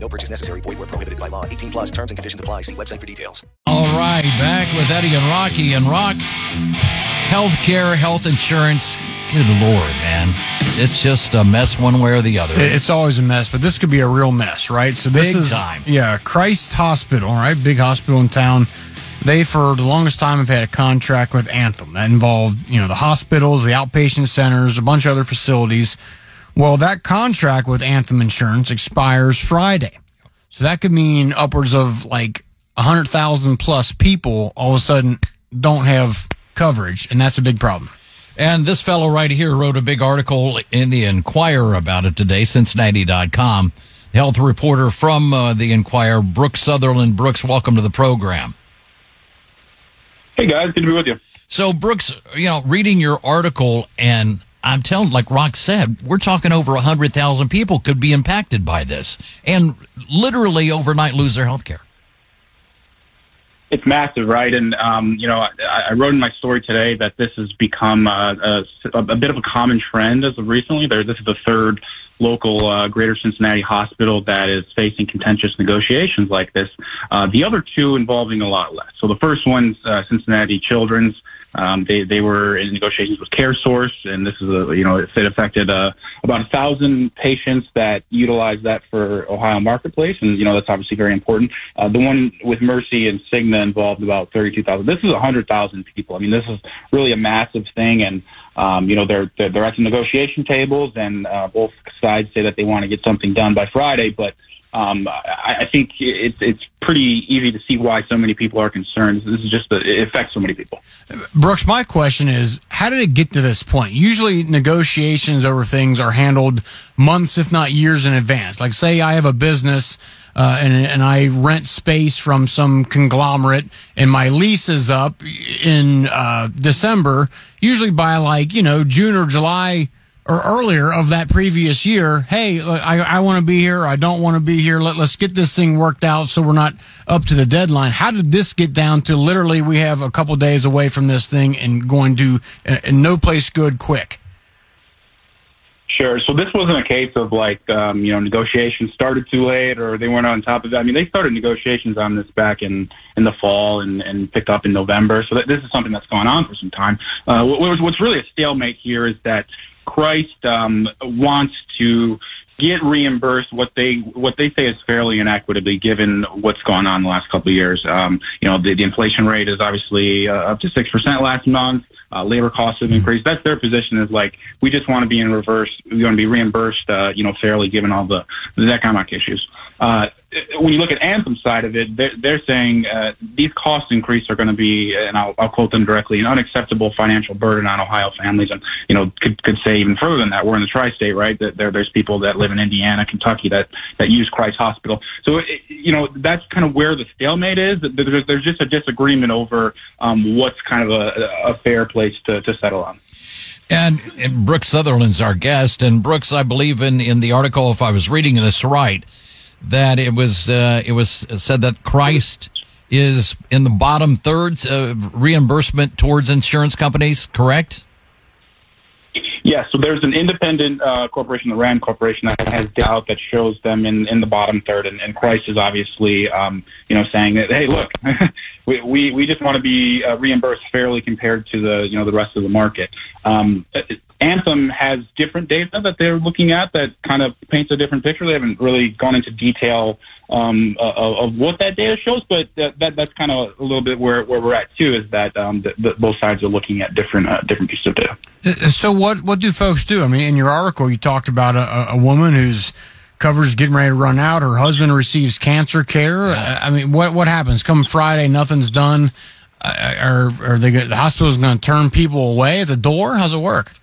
No purchase necessary. Void where prohibited by law. 18 plus terms and conditions apply. See website for details. All right. Back with Eddie and Rocky. And Rock, healthcare, health insurance. Good Lord, man. It's just a mess one way or the other. It's always a mess, but this could be a real mess, right? So this is big time. Yeah. Christ Hospital, all right? Big hospital in town. They, for the longest time, have had a contract with Anthem that involved, the hospitals, the outpatient centers, a bunch of other facilities. Well, that contract with Anthem Insurance expires Friday. So that could mean upwards of like 100,000 plus people all of a sudden don't have coverage, and that's a big problem. And this fellow right here wrote a big article in the Enquirer about it today, Cincinnati.com. Health reporter from the Enquirer, Brooks Sutherland. Brooks, welcome to the program. Hey, guys. Good to be with you. So, Brooks, reading your article and I'm telling, like Rock said, we're talking over 100,000 people could be impacted by this and literally overnight lose their health care. It's massive, right? And, I wrote in my story today that this has become a bit of a common trend as of recently. This is the third local Greater Cincinnati hospital that is facing contentious negotiations like this, the other two involving a lot less. So the first one's Cincinnati Children's. They were in negotiations with CareSource, and this is it affected about 1,000 patients that utilized that for Ohio Marketplace, and that's obviously very important. The one with Mercy and Cigna involved about 32,000. This is 100,000 people. I mean, this is really a massive thing, and they're at the negotiation tables, and both sides say that they want to get something done by Friday, but. I think it's pretty easy to see why so many people are concerned. This is just it affects so many people. Brooks, my question is, how did it get to this point? Usually negotiations over things are handled months, if not years in advance. Like, say I have a business and I rent space from some conglomerate and my lease is up in December, usually by June or July or earlier of that previous year, hey, I want to be here, I don't want to be here, let's get this thing worked out so we're not up to the deadline. How did this get down to literally we have a couple days away from this thing and going to no place good quick? Sure. So this wasn't a case of negotiations started too late or they weren't on top of that. I mean, they started negotiations on this back in the fall and picked up in November. So this is something that's gone on for some time. What's really a stalemate here is that Christ wants to get reimbursed what they say is fairly and equitably given what's gone on the last couple of years. The inflation rate is obviously up to 6% last month. Labor costs have increased. That's their position is we just want to be in reverse. We want to be reimbursed, fairly given all the economic issues. When you look at Anthem's side of it, they're saying these cost increases are going to be, and I'll quote them directly, an unacceptable financial burden on Ohio families, and could say even further than that. We're in the tri-state, right? That there's people that live in Indiana, Kentucky that use Christ Hospital. So that's kind of where the stalemate is. There's just a disagreement over what's kind of a fair place to settle on. And Brooks Sutherland's our guest, and Brooks, I believe in the article, if I was reading this right, that it was said that Christ is in the bottom thirds of reimbursement towards insurance companies, correct? Yeah, so there's an independent corporation, the Rand Corporation, that has doubt that shows them in the bottom third, and Christ is obviously, saying that, hey, look, we just want to be reimbursed fairly compared to the rest of the market. Anthem has different data that they're looking at that kind of paints a different picture. They haven't really gone into detail of what that data shows, but that's kind of a little bit where we're at too. Is that both sides are looking at different pieces of data. So what do folks do? I mean, in your article, you talked about a woman whose coverage is getting ready to run out. Her husband receives cancer care. Yeah. I mean, what happens? Come Friday, nothing's done. The hospital's going to turn people away at the door? How's it work?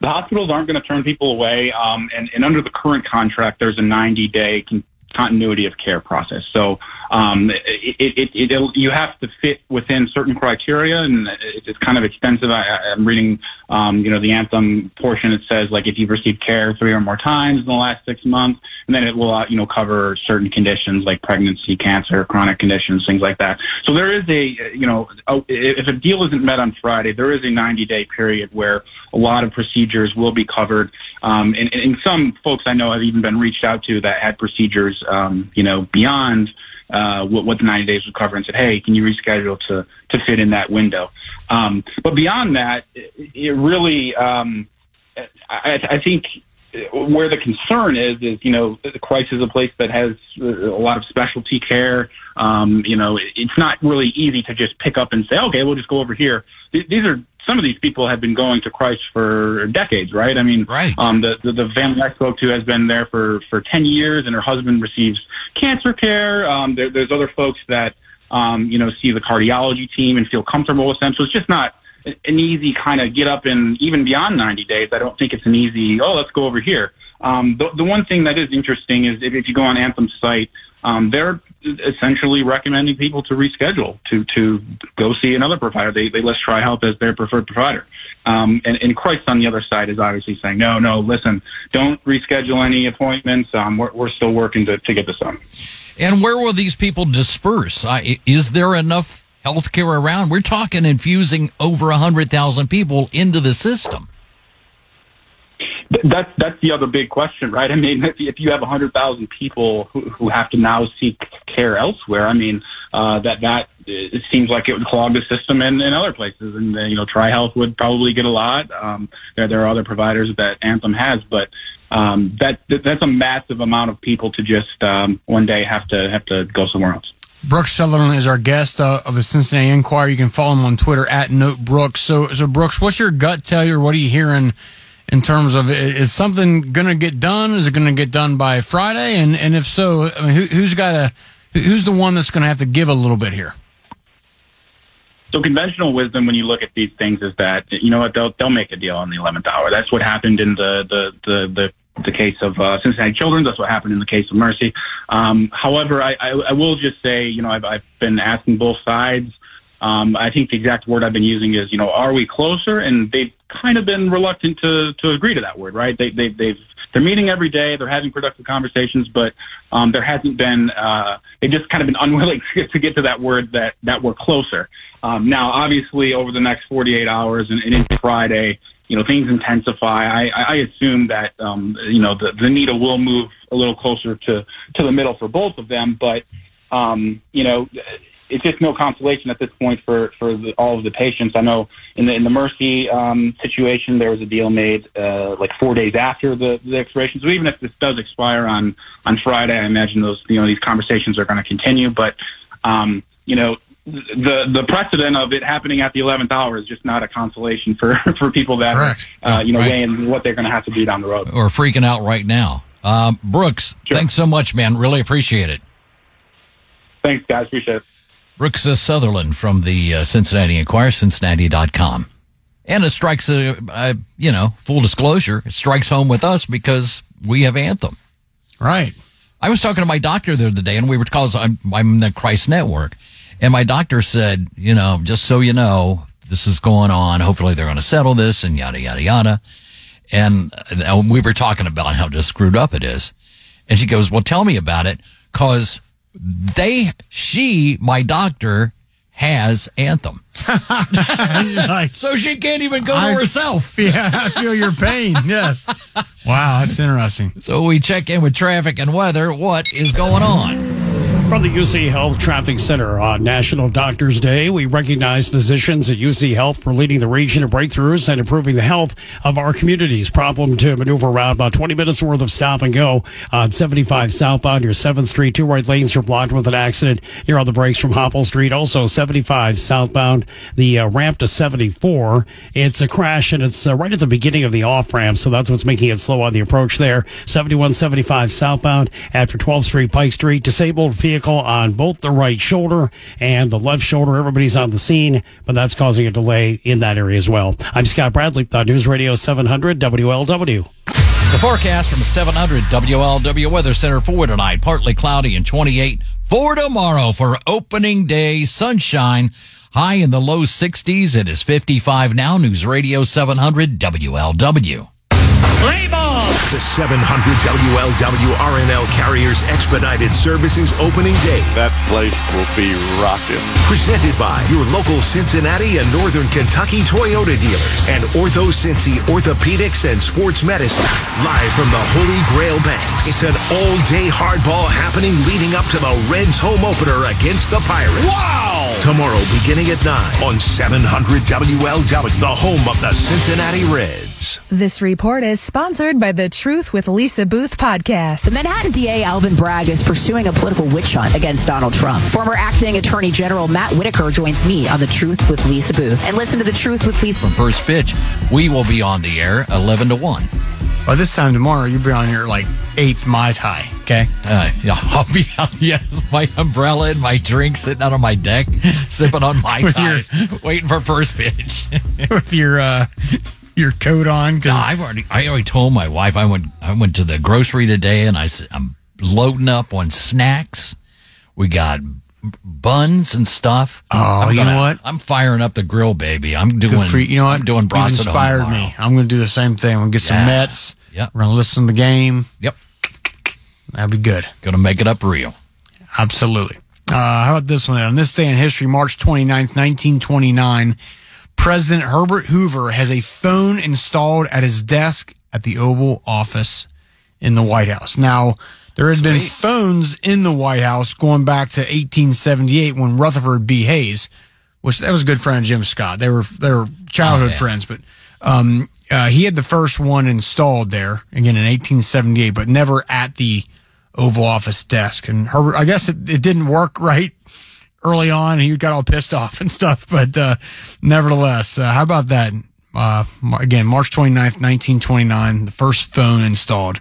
The hospitals aren't going to turn people away, and under the current contract, there's a 90-day continuity of care process. So you have to fit within certain criteria, and it's kind of extensive. I'm reading, the Anthem portion. It says, like, if you've received care 3 or more times in the last 6 months, and then it will, cover certain conditions like pregnancy, cancer, chronic conditions, things like that. So there is if a deal isn't met on Friday, there is a 90-day period where a lot of procedures will be covered. And some folks I know have even been reached out to that had procedures, beyond what the 90 days would cover, and said, hey, can you reschedule to fit in that window? But beyond that, it really, I think where the concern is, the Christ is a place that has a lot of specialty care. It's not really easy to just pick up and say, okay, we'll just go over here. Some of these people have been going to Christ for decades, right? I mean, right. The family I spoke to has been there for 10 years, and her husband receives cancer care. There's other folks that, see the cardiology team and feel comfortable with them. So it's just not an easy kind of get up, and even beyond 90 days, I don't think it's an easy, let's go over here. The one thing that is interesting is if you go on Anthem's site, they're essentially recommending people to reschedule, to go see another provider. They list TriHealth as their preferred provider. And Christ on the other side is obviously saying, no, listen, don't reschedule any appointments. We're still working to get this done. And where will these people disperse? Is there enough healthcare around? We're talking infusing over 100,000 people into the system. That's the other big question, right? I mean, if you have 100,000 people who have to now seek care elsewhere, I mean, that it seems like it would clog the system in other places. And, TriHealth would probably get a lot. There are other providers that Anthem has, but that's a massive amount of people to just one day have to go somewhere else. Brooks Sutherland is our guest of the Cincinnati Enquirer. You can follow him on Twitter @NoteBrooks. So Brooks, what's your gut tell you? What are you hearing? In terms of, is something going to get done? Is it going to get done by Friday? And if so, I mean, who's the one that's going to have to give a little bit here? So conventional wisdom, when you look at these things, is that they'll make a deal on the 11th hour. That's what happened in the case of Cincinnati Children's. That's what happened in the case of Mercy. However, I will just say, I've been asking both sides. I think the exact word I've been using is, are we closer? And they've kind of been reluctant to agree to that word, right? They're meeting every day. They're having productive conversations, but there hasn't been, they've just kind of been unwilling to get to that word that we're closer. Now, obviously, over the next 48 hours and into Friday, things intensify. I assume that, the needle will move a little closer to the middle for both of them, but, it's just no consolation at this point for all of the patients. I know in the Mercy situation, there was a deal made 4 days after the expiration. So even if this does expire on Friday, I imagine those these conversations are going to continue. But the precedent of it happening at the 11th hour is just not a consolation for people that right. Weighing what they're going to have to do down the road or freaking out right now. Brooks, sure. Thanks so much, man. Really appreciate it. Thanks, guys. Appreciate it. Brooks Sutherland from the Cincinnati Enquirer, Cincinnati.com. And it strikes, full disclosure, it strikes home with us because we have Anthem. Right. I was talking to my doctor the other day, and we were, because I'm in the Christ Network, and my doctor said, just so you know, this is going on. Hopefully they're going to settle this and yada, yada, yada. And we were talking about how just screwed up it is. And she goes, well, tell me about it, because my doctor, has Anthem. So she can't even go to herself. Yeah, I feel your pain, yes. Wow, that's interesting. So we check in with traffic and weather. What is going on? From the UC Health Traffic Center on National Doctors Day, we recognize physicians at UC Health for leading the region of breakthroughs and improving the health of our communities. Problem to maneuver around about 20 minutes worth of stop and go on 75 southbound near 7th Street. Two right lanes are blocked with an accident. Here on the brakes from Hopple Street. Also 75 southbound, the ramp to 74. It's a crash, and it's right at the beginning of the off-ramp, so that's what's making it slow on the approach there. 7175 southbound after 12th Street, Pike Street. Disabled vehicle on both the right shoulder and the left shoulder. Everybody's on the scene, but that's causing a delay in that area as well. I'm Scott Bradley on News Radio 700 WLW. The forecast from 700 WLW Weather Center for tonight, partly cloudy and 28 for tomorrow for opening day sunshine. High in the low 60s. It is 55 now. News Radio 700 WLW. Play ball! The 700 WLW RNL Carriers Expedited Services opening day. That place will be rocking. Presented by your local Cincinnati and Northern Kentucky Toyota dealers and Ortho Cincy Orthopedics and Sports Medicine. Live from the Holy Grail Banks. It's an all-day hardball happening leading up to the Reds home opener against the Pirates. Wow! Tomorrow beginning at 9 on 700 WLW, the home of the Cincinnati Reds. This report is sponsored by the Truth with Lisa Booth podcast. The Manhattan DA Alvin Bragg is pursuing a political witch hunt against Donald Trump. Former acting attorney general Matt Whitaker joins me on the Truth with Lisa Booth. And listen to the Truth with Lisa. From First Pitch, we will be on the air 11 to 1. Well, this time tomorrow, you'll be on your, eighth Mai Tai, okay? Yeah, I'll be out, yes, my umbrella and my drink, sitting out on my deck, sipping on Mai Tais, waiting for First Pitch. With your coat on? No, I already told my wife. I went to the grocery today, and I'm loading up on snacks. We got buns and stuff. Oh, you know what? I'm firing up the grill, baby. I'm doing. You know what? I'm doing brats. You've inspired me. I'm going to do the same thing. I'm going to get some Mets. Yep. We're going to listen to the game. Yep. That'd be good. Going to make it up real. Absolutely. How about this one? On this day in history, March 29th, 1929. President Herbert Hoover has a phone installed at his desk at the Oval Office in the White House. Now, there had been phones in the White House going back to 1878 when Rutherford B. Hayes, which that was a good friend of Jim Scott. They were childhood friends, but he had the first one installed there again in 1878, but never at the Oval Office desk. And Herbert, I guess it didn't work right. Early on, he got all pissed off and stuff, but nevertheless, how about that? Again, March 29th, 1929, the first phone installed.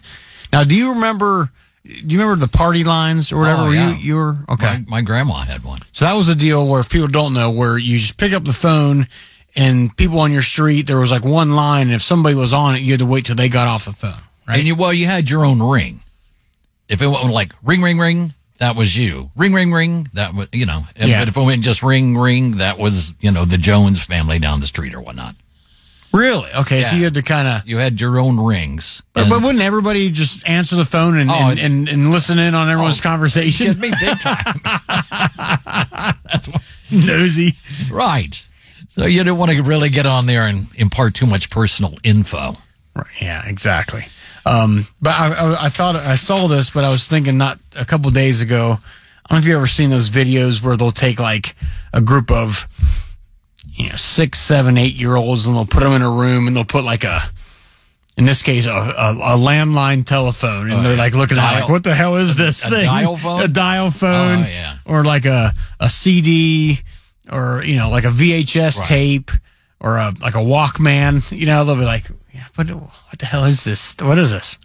Now, do you remember the party lines or whatever? You were? Okay. My grandma had one. So that was a deal where, if people don't know, where you just pick up the phone and people on your street, there was one line, and if somebody was on it, you had to wait till they got off the phone, right? And you had your own ring. If it went ring, ring, ring. That was you. Ring, ring, ring. That was, But if it went just ring, ring, that was, the Jones family down the street or whatnot. Really? Okay. Yeah. So you had to you had your own rings. But wouldn't everybody just answer the phone and listen in on everyone's conversation? Give me big time. That's nosy. Right. So you didn't want to really get on there and impart too much personal info. Right. Yeah, exactly. But I thought I saw this, but I was thinking not a couple days ago. I don't know if you've ever seen those videos where they'll take a group of 6, 7, 8-year-olds and they'll put them in a room and they'll put a landline telephone and they're looking at what the hell is this thing? A dial phone or a CD or a VHS tape or a Walkman. They'll be like, but what the hell is this? What is this?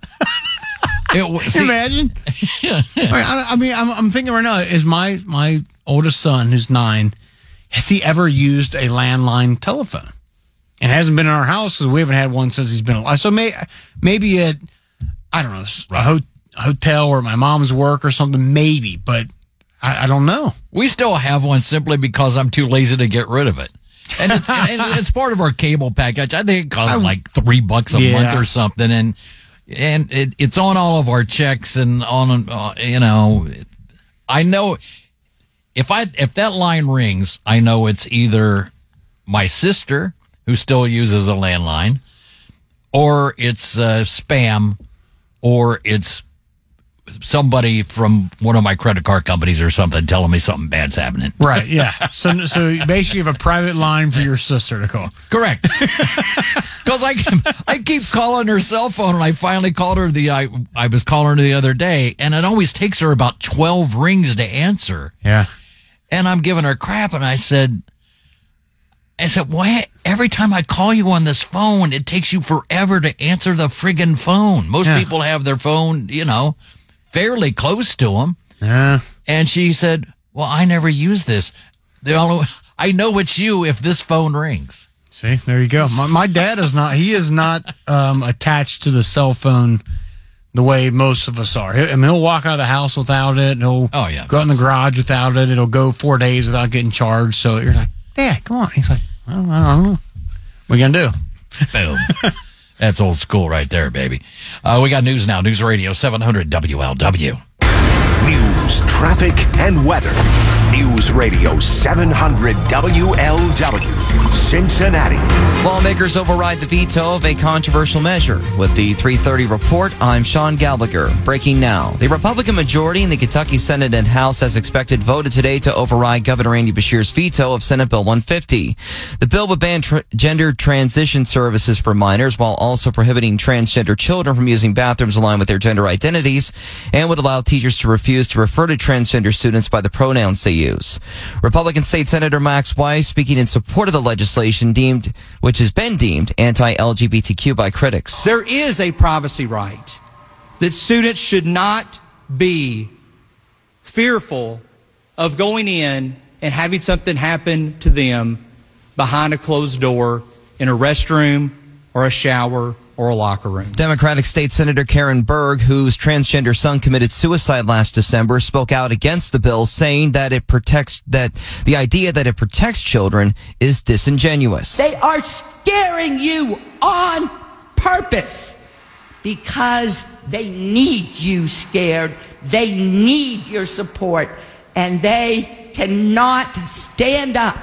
Imagine. Yeah. I mean, I'm thinking right now, is my oldest son, who's 9, has he ever used a landline telephone? And hasn't been in our house because we haven't had one since he's been alive. So maybe at, I don't know, a hotel or my mom's work or something, maybe. But I don't know. We still have one simply because I'm too lazy to get rid of it. And it's part of our cable package. I think it costs $3 a month or something, and it's on all of our checks and on I know if that line rings, I know it's either my sister who still uses a landline, or it's spam, or it's somebody from one of my credit card companies or something telling me something bad's happening. Right, yeah. So basically you have a private line for your sister to call. Correct. Because I keep calling her cell phone, and I finally called her I was calling her the other day, and it always takes her about 12 rings to answer. Yeah. And I'm giving her crap, and I said, why every time I call you on this phone, it takes you forever to answer the friggin' phone. Most people have their phone, fairly close to them. Yeah. And she said, well, I never use this. I know it's you if this phone rings. See, there you go. My dad is not. He is not attached to the cell phone the way most of us are. I mean, he'll walk out of the house without it. And he'll go out in the garage without it. It'll go 4 days without getting charged. So you're like, Dad, come on. He's like, I don't know. What are you gonna do? Boom. That's old school right there, baby. We got news now. News Radio 700 WLW. News, traffic, and weather. News Radio 700 WLW, Cincinnati. Lawmakers override the veto of a controversial measure. With the 330 report, I'm Sean Gallagher. Breaking now. The Republican majority in the Kentucky Senate and House, as expected, voted today to override Governor Andy Beshear's veto of Senate Bill 150. The bill would ban gender transition services for minors while also prohibiting transgender children from using bathrooms aligned with their gender identities, and would allow teachers to refuse to refer to transgender students by the pronouns they use. Republican State Senator Max Weiss, speaking in support of the legislation which has been deemed anti-LGBTQ by critics. There is a privacy right that students should not be fearful of going in and having something happen to them behind a closed door in a restroom or a shower or a locker room. Democratic State Senator Karen Berg, whose transgender son committed suicide last December, spoke out against the bill, saying that the idea that it protects children is disingenuous. They are scaring you on purpose because they need you scared. They need your support, and they cannot stand up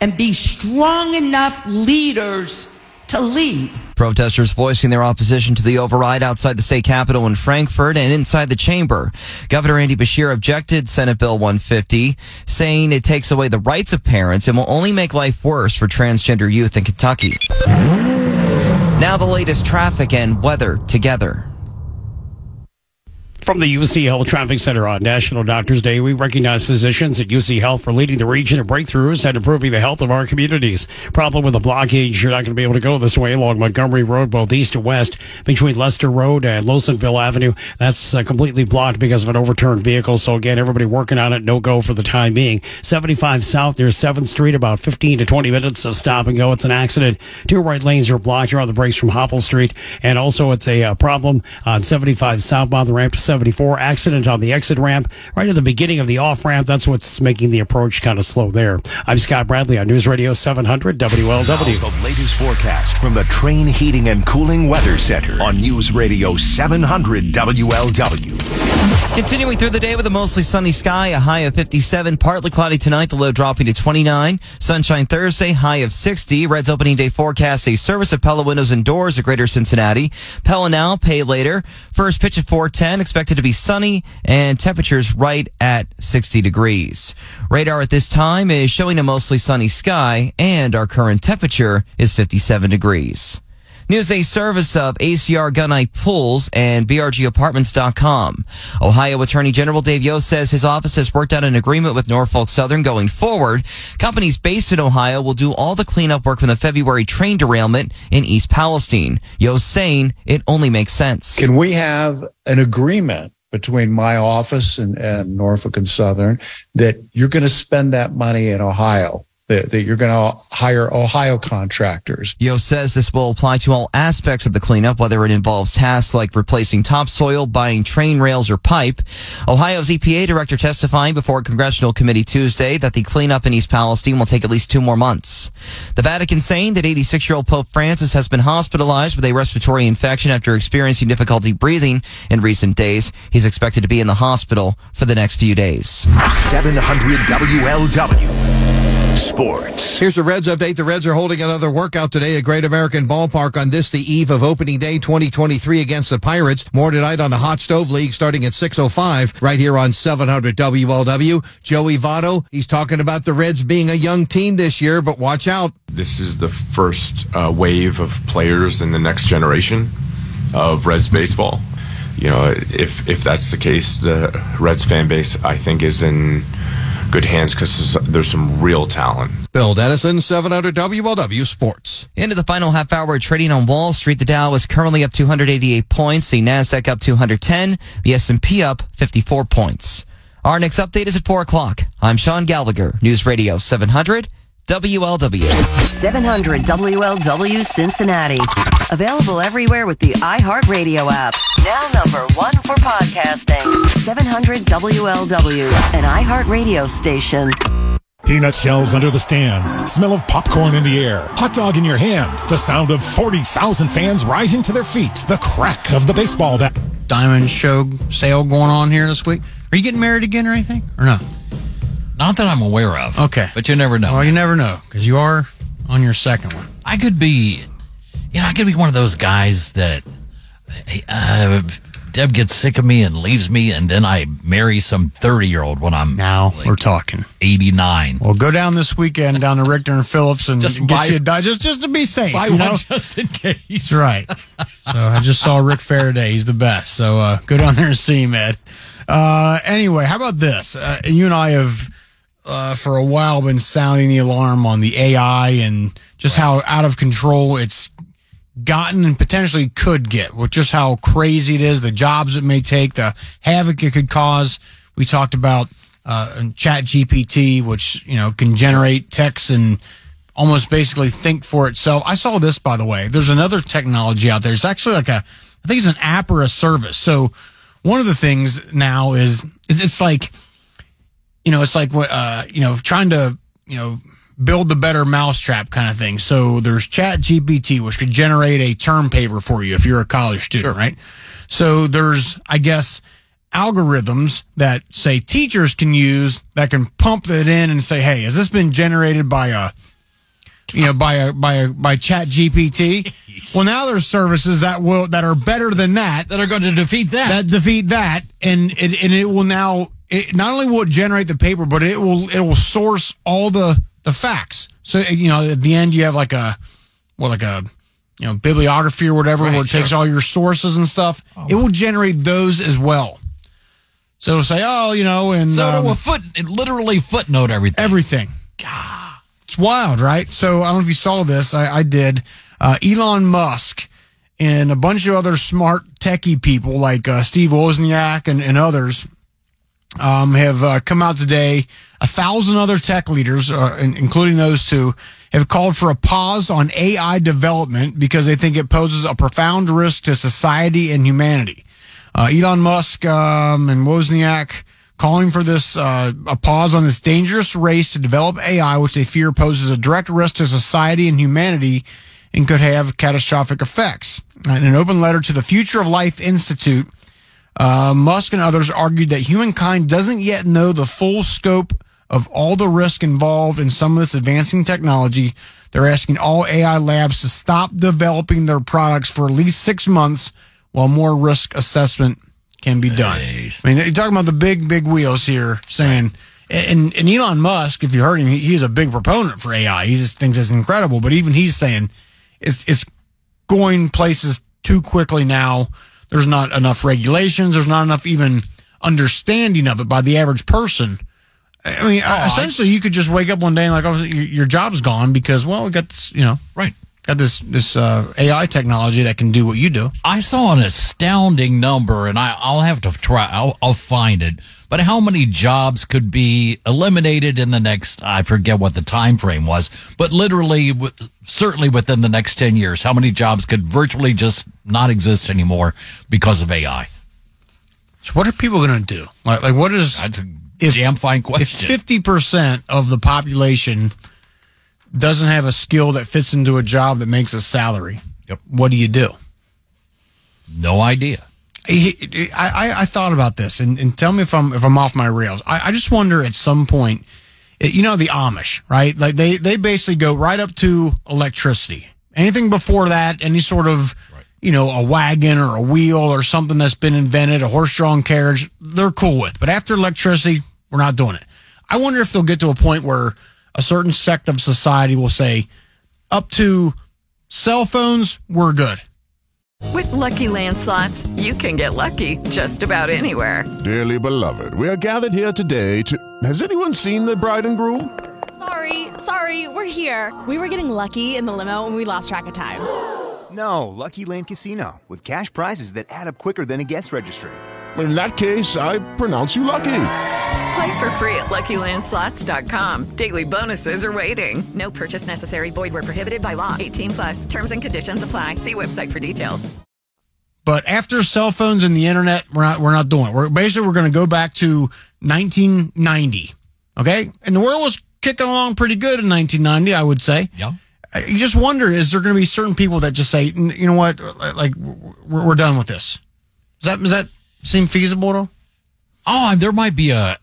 and be strong enough leaders to lead. Protesters voicing their opposition to the override outside the state capitol in Frankfort and inside the chamber. Governor Andy Beshear objected Senate Bill 150, saying it takes away the rights of parents and will only make life worse for transgender youth in Kentucky. Now the latest traffic and weather together. From the UC Health Traffic Center on National Doctors Day, we recognize physicians at UC Health for leading the region in breakthroughs and improving the health of our communities. Problem with the blockage, you're not going to be able to go this way along Montgomery Road, both east and west, between Lester Road and Losanville Avenue. That's completely blocked because of an overturned vehicle. So again, everybody working on it, no go for the time being. 75 South near 7th Street, about 15 to 20 minutes of stop and go. It's an accident. Two right lanes are blocked. You're on the brakes from Hopple Street. And also it's a problem on 75 Southbound, the ramp to 74, accident on the exit ramp, right at the beginning of the off-ramp. That's what's making the approach kind of slow there. I'm Scott Bradley on News Radio 700 WLW. Now the latest forecast from the Train Heating and Cooling Weather Center on News Radio 700 WLW. Continuing through the day with a mostly sunny sky, a high of 57, partly cloudy tonight, the low dropping to 29. Sunshine Thursday, high of 60. Red's opening day forecast, a service of Pella Windows and Doors of Greater Cincinnati. Pella now, pay later. First pitch at 4:10, expected to be sunny and temperatures right at 60 degrees. Radar at this time is showing a mostly sunny sky, and our current temperature is 57 degrees. News, a service of ACR Gunite Pools and brgapartments.com. Ohio Attorney General Dave Yost says his office has worked out an agreement with Norfolk Southern going forward. Companies based in Ohio will do all the cleanup work from the February train derailment in East Palestine. Yost saying it only makes sense. Can we have an agreement between my office and Norfolk and Southern that you're going to spend that money in Ohio? That you're going to hire Ohio contractors. Yost says this will apply to all aspects of the cleanup, whether it involves tasks like replacing topsoil, buying train rails, or pipe. Ohio's EPA director testifying before a congressional committee Tuesday that the cleanup in East Palestine will take at least 2 more months. The Vatican saying that 86-year-old Pope Francis has been hospitalized with a respiratory infection after experiencing difficulty breathing in recent days. He's expected to be in the hospital for the next few days. 700 WLW. Sports. Here's the Reds update. The Reds are holding another workout today at Great American Ballpark on the eve of opening day 2023 against the Pirates. More tonight on the Hot Stove League starting at 6:05 right here on 700 WLW. Joey Votto, he's talking about the Reds being a young team this year, but watch out. This is the first wave of players in the next generation of Reds baseball. You know, if that's the case, the Reds fan base, I think, is in good hands because there's some real talent. Bill Dennison, 700 WLW Sports. Into the final half hour trading on Wall Street. The Dow is currently up 288 points. The Nasdaq up 210. The S&P up 54 points. Our next update is at 4 o'clock. I'm Sean Gallagher, News Radio 700 WLW. 700 WLW Cincinnati. Available everywhere with the iHeartRadio app. Now #1 for podcasting. 700 WLW, an iHeartRadio station. Peanut shells under the stands, smell of popcorn in the air, hot dog in your hand, the sound of 40,000 fans rising to their feet, the crack of the baseball bat. Diamond show sale going on here this week. Are you getting married again or anything? Or no? Not that I'm aware of. Okay. But you never know. Well, you never know, because you are on your second one. I could be one of those guys that Deb gets sick of me and leaves me, and then I marry some 30-year-old when I'm... Now we're talking. 89. Well, go down this weekend down to Richter and Phillips and just get you a dime, just to be safe. Buy one just in case. That's right. So I just saw Rick Faraday. He's the best. So go down there and see him, Ed. Anyway, how about this? You and I have... for a while been sounding the alarm on the AI and just how out of control it's gotten and potentially could get, with just how crazy it is, the jobs it may take, the havoc it could cause. We talked about ChatGPT, which can generate text and almost basically think for itself. I saw this, by the way. There's another technology out there. It's actually I think it's an app or a service. So one of the things now is it's like... it's like what, trying to, build the better mousetrap kind of thing. So there's ChatGPT, which could generate a term paper for you if you're a college student, right? So there's, I guess, algorithms that say teachers can use that can pump it in and say, hey, has this been generated by by ChatGPT? Jeez. Well, now there's services that are better than that are going to defeat that. That defeat that, and it will now. It not only will it generate the paper, but it will source all the facts. So at the end you have like a bibliography or whatever, right, where it takes all your sources and stuff. Oh, it will generate those as well. So it'll say, it literally footnote everything. Everything. God. It's wild, right? So I don't know if you saw this. I did. Elon Musk and a bunch of other smart techie people like Steve Wozniak and others. Have come out today. 1,000 other tech leaders, including those two, have called for a pause on AI development because they think it poses a profound risk to society and humanity. Elon Musk and Wozniak calling for this a pause on this dangerous race to develop AI, which they fear poses a direct risk to society and humanity and could have catastrophic effects. In an open letter to the Future of Life Institute, Musk and others argued that humankind doesn't yet know the full scope of all the risk involved in some of this advancing technology. They're asking all AI labs to stop developing their products for at least 6 months while more risk assessment can be done. Nice. I mean, you're talking about the big, big wheels here saying, and Elon Musk, if you heard him, he's a big proponent for AI. He just thinks it's incredible, but even he's saying it's going places too quickly now. There's not enough regulations. There's not enough even understanding of it by the average person. I mean, essentially, you could just wake up one day and your job's gone because, well, we got this, got this AI technology that can do what you do. I saw an astounding number, and I'll have to try. I'll find it. But how many jobs could be eliminated in the next? I forget what the time frame was, but literally, certainly within the next 10 years, how many jobs could virtually just not exist anymore because of AI? So what are people going to do? Like what is? That's a damn fine question. If 50% of the population doesn't have a skill that fits into a job that makes a salary, what do you do? No idea. I thought about this, and tell me if I'm off my rails. I just wonder at some point, the Amish, right? Like they basically go right up to electricity. Anything before that, any sort of a wagon or a wheel or something that's been invented, a horse-drawn carriage, they're cool with. But after electricity, we're not doing it. I wonder if they'll get to a point where a certain sect of society will say, up to cell phones, we're good. With Lucky Land Slots, you can get lucky just about anywhere. Dearly beloved, we are gathered here today to... Has anyone seen the bride and groom? Sorry, we're here. We were getting lucky in the limo and we lost track of time. No, Lucky Land Casino, with cash prizes that add up quicker than a guest registry. In that case, I pronounce you lucky. Play for free at LuckyLandSlots.com. Daily bonuses are waiting. No purchase necessary. Void where prohibited by law. 18 plus. Terms and conditions apply. See website for details. But after cell phones and the internet, we're not doing it. We're going to go back to 1990. Okay? And the world was kicking along pretty good in 1990, I would say. Yeah. You just wonder, is there going to be certain people that just say, you know what, like, we're done with this? Does that seem feasible at all? Oh, there might be a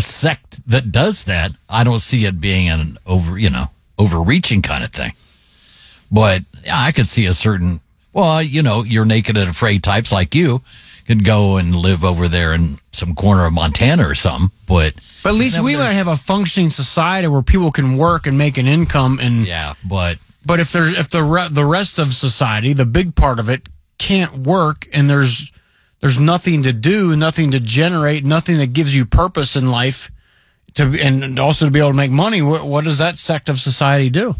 sect that does that. I don't see it being an overreaching kind of thing. But yeah, I could see a certain... Well, your naked and afraid types like you could go and live over there in some corner of Montana or something. But at least we might have a functioning society where people can work and make an income. And yeah, but if the rest of society, the big part of it, can't work and there's nothing to do, nothing to generate, nothing that gives you purpose in life, and also to be able to make money, what does that sect of society do?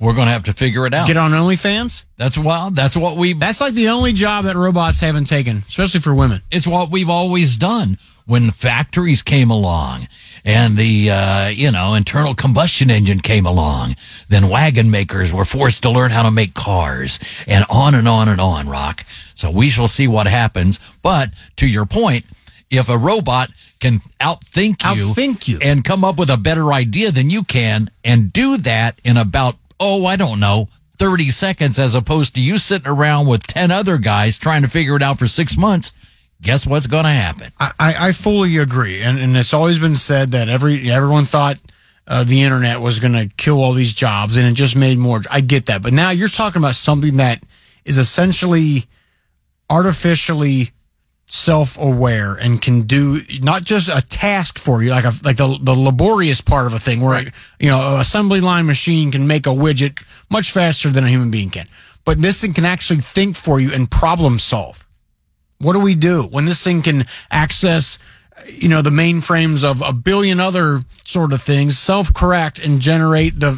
We're going to have to figure it out. Get on OnlyFans? That's what we've... That's like the only job that robots haven't taken, especially for women. It's what we've always done when factories came along and the, internal combustion engine came along. Then wagon makers were forced to learn how to make cars and on and on and on, Rock. So we shall see what happens. But to your point... If a robot can outthink you and come up with a better idea than you can and do that in about, 30 seconds as opposed to you sitting around with 10 other guys trying to figure it out for 6 months, guess what's going to happen? I fully agree. And it's always been said that everyone thought the internet was going to kill all these jobs and it just made more. I get that. But now you're talking about something that is essentially artificially self-aware and can do not just a task for you, like the laborious part of a thing where, an assembly line machine can make a widget much faster than a human being can. But this thing can actually think for you and problem solve. What do we do when this thing can access, the mainframes of a billion other sort of things, self-correct and generate the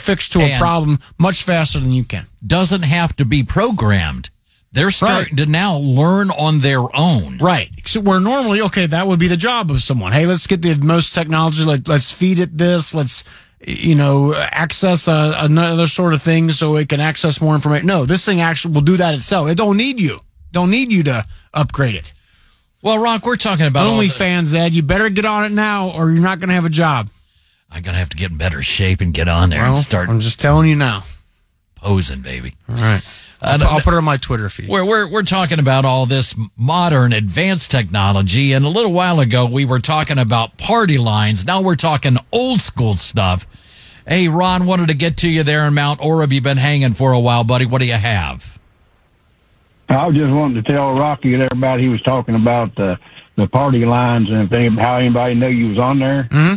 fix to a problem much faster than you can? Doesn't have to be programmed. They're starting to now learn on their own. Right. So where normally, that would be the job of someone. Hey, let's get the most technology. Let's feed it this. Let's, access another sort of thing so it can access more information. No, this thing actually will do that itself. It don't need you. Don't need you to upgrade it. Well, Rock, we're talking about OnlyFans, Ed. You better get on it now or you're not going to have a job. I'm going to have to get in better shape and get on there and start. I'm just telling you now. Posing, baby. All right. I'll put it on my Twitter feed. We're talking about all this modern advanced technology, and a little while ago we were talking about party lines. Now we're talking old school stuff. Hey, Ron, wanted to get to you there in Mount Orb. You've been hanging for a while, buddy. What do you have? I just wanted to tell Rocky and everybody he was talking about the party lines and how anybody knew you was on there. Mm-hmm.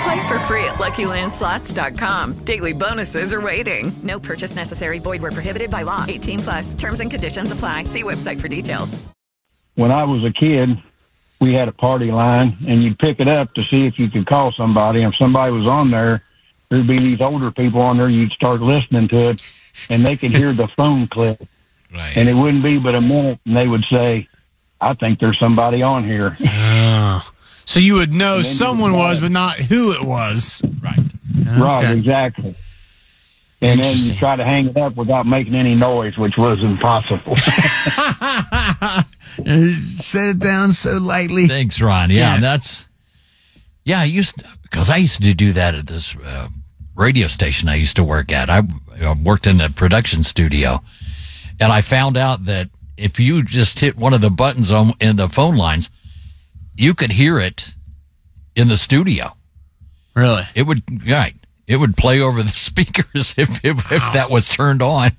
Play for free at LuckyLandSlots.com. Daily bonuses are waiting. No purchase necessary. Void where prohibited by law. 18 plus. Terms and conditions apply. See website for details. When I was a kid, we had a party line, and you'd pick it up to see if you could call somebody. And if somebody was on there, there'd be these older people on there. You'd start listening to it, and they could hear the phone click. Right. And it wouldn't be but a minute, and they would say, I think there's somebody on here. So you would know someone was, but not who it was. Right. Okay. Right, exactly. And then you try to hang it up without making any noise, which was impossible. You set it down so lightly. Thanks, Ron. Yeah. I used to do that at this radio station I used to work at. I worked in a production studio, and I found out that if you just hit one of the buttons in the phone lines, you could hear it in the studio. Really? It would, it would play over the speakers if that was turned on.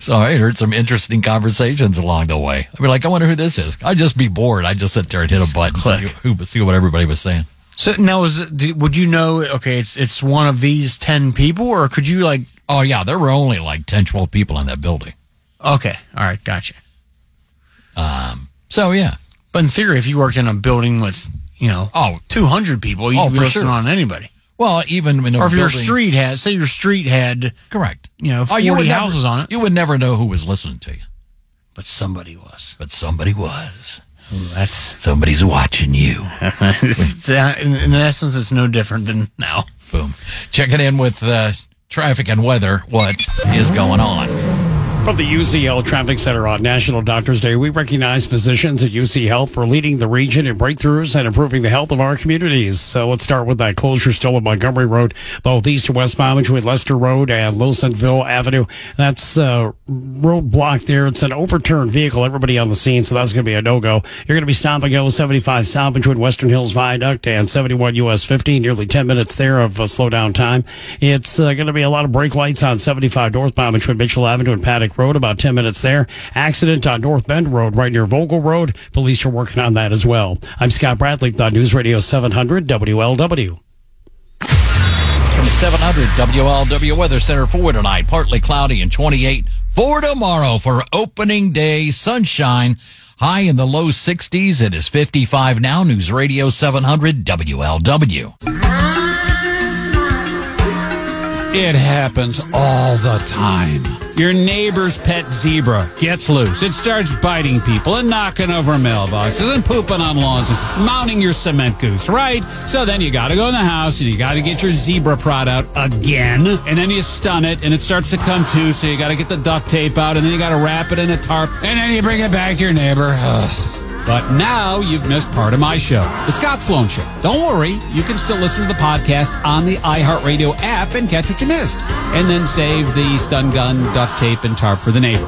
So I heard some interesting conversations along the way. I'd be like, I wonder who this is. I'd just be bored. I'd just sit there and hit a button and see what everybody was saying. So now, would you know, it's one of these 10 people, or could you Oh, yeah. There were only like 10, 12 people in that building. Okay. All right. Gotcha. So, yeah. But in theory, if you worked in a building with, 200 people, you could be listening on anybody. Well, even in a or if building, your street had, correct, 40 houses on it, you would never know who was listening to you. But somebody was. Ooh, somebody's watching you. In essence, it's no different than now. Boom. Checking in with traffic and weather. What is going on? From the UCL Traffic Center on National Doctors Day, we recognize physicians at UC Health for leading the region in breakthroughs and improving the health of our communities. So let's start with that closure still on Montgomery Road, both east and westbound between Lester Road and Losanville Avenue. That's road blocked there. It's an overturned vehicle. Everybody on the scene, so that's going to be a no-go. You're going to be stopping O75 south between Western Hills Viaduct and 71 US 50, nearly 10 minutes there of slowdown time. It's going to be a lot of brake lights on 75 northbound between Mitchell Avenue and Paddock Road, about 10 minutes there. Accident on North Bend Road right near Vogel Road. Police are working on that as well. I'm Scott Bradley on News Radio 700 WLW. From 700 WLW Weather Center for tonight, partly cloudy and 28 for tomorrow for opening day sunshine. High in the low 60s. It is 55 now. News Radio 700 WLW. It happens all the time. Your neighbor's pet zebra gets loose. It starts biting people and knocking over mailboxes and pooping on lawns and mounting your cement goose, right? So then you got to go in the house and you got to get your zebra prod out again. And then you stun it and it starts to come to, so you got to get the duct tape out and then you got to wrap it in a tarp and then you bring it back to your neighbor. Ugh. But now you've missed part of my show, The Scott Sloan Show. Don't worry, you can still listen to the podcast on the iHeartRadio app and catch what you missed. And then save the stun gun, duct tape, and tarp for the neighbor.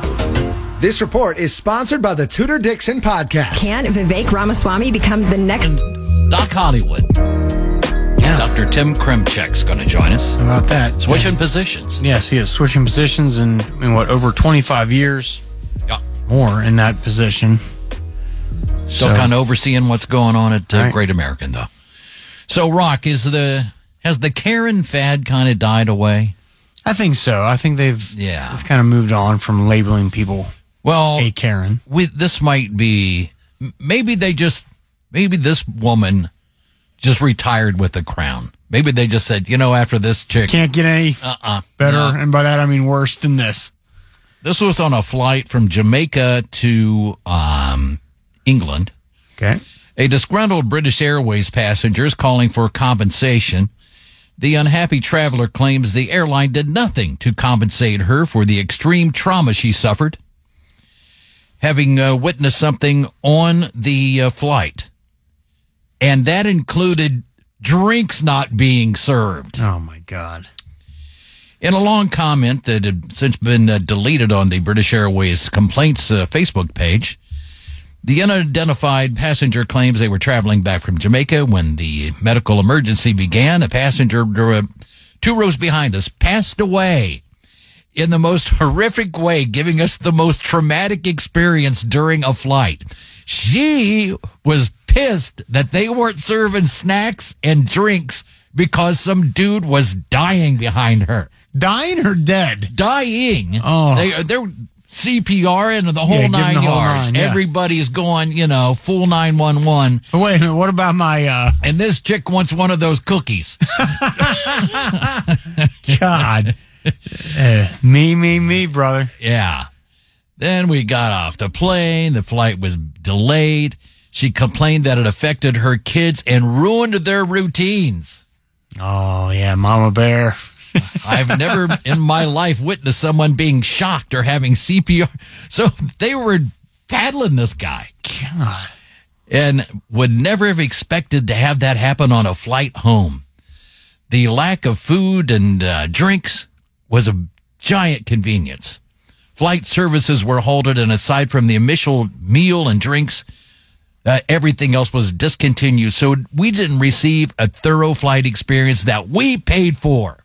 This report is sponsored by the Tudor Dixon Podcast. Can Vivek Ramaswamy become the next... Doc Hollywood. Yeah. Dr. Tim Kremchek's going to join us. How about that? Switching positions. Yes, he is switching positions in over 25 years? Yeah. More in that position. Still kind of overseeing what's going on at right. Great American, though. So, Rock, has the Karen fad kind of died away? I think so. I think they've kind of moved on from labeling people a Karen. This might be, maybe this woman just retired with a crown. Maybe they just said, after this chick. Can't get any better, and by that I mean worse than this. This was on a flight from Jamaica to... England. Okay. A disgruntled British Airways passenger is calling for compensation. The unhappy traveler claims the airline did nothing to compensate her for the extreme trauma she suffered, having witnessed something on the flight. And that included drinks not being served. Oh, my God. In a long comment that had since been deleted on the British Airways complaints Facebook page, the unidentified passenger claims they were traveling back from Jamaica when the medical emergency began. A passenger two rows behind us passed away in the most horrific way, giving us the most traumatic experience during a flight. She was pissed that they weren't serving snacks and drinks because some dude was dying behind her. Dying or dead? Dying. Oh. They're CPR and the whole nine yards. Whole nine. Everybody's going, full 911. Wait a minute, what about my... And this chick wants one of those cookies. God. Me, brother. Yeah. Then we got off the plane. The flight was delayed. She complained that it affected her kids and ruined their routines. Oh, yeah, Mama Bear. I've never in my life witnessed someone being shocked or having CPR. So they were paddling this guy. God. And would never have expected to have that happen on a flight home. The lack of food and drinks was a giant convenience. Flight services were halted, and aside from the initial meal and drinks, everything else was discontinued. So we didn't receive a thorough flight experience that we paid for.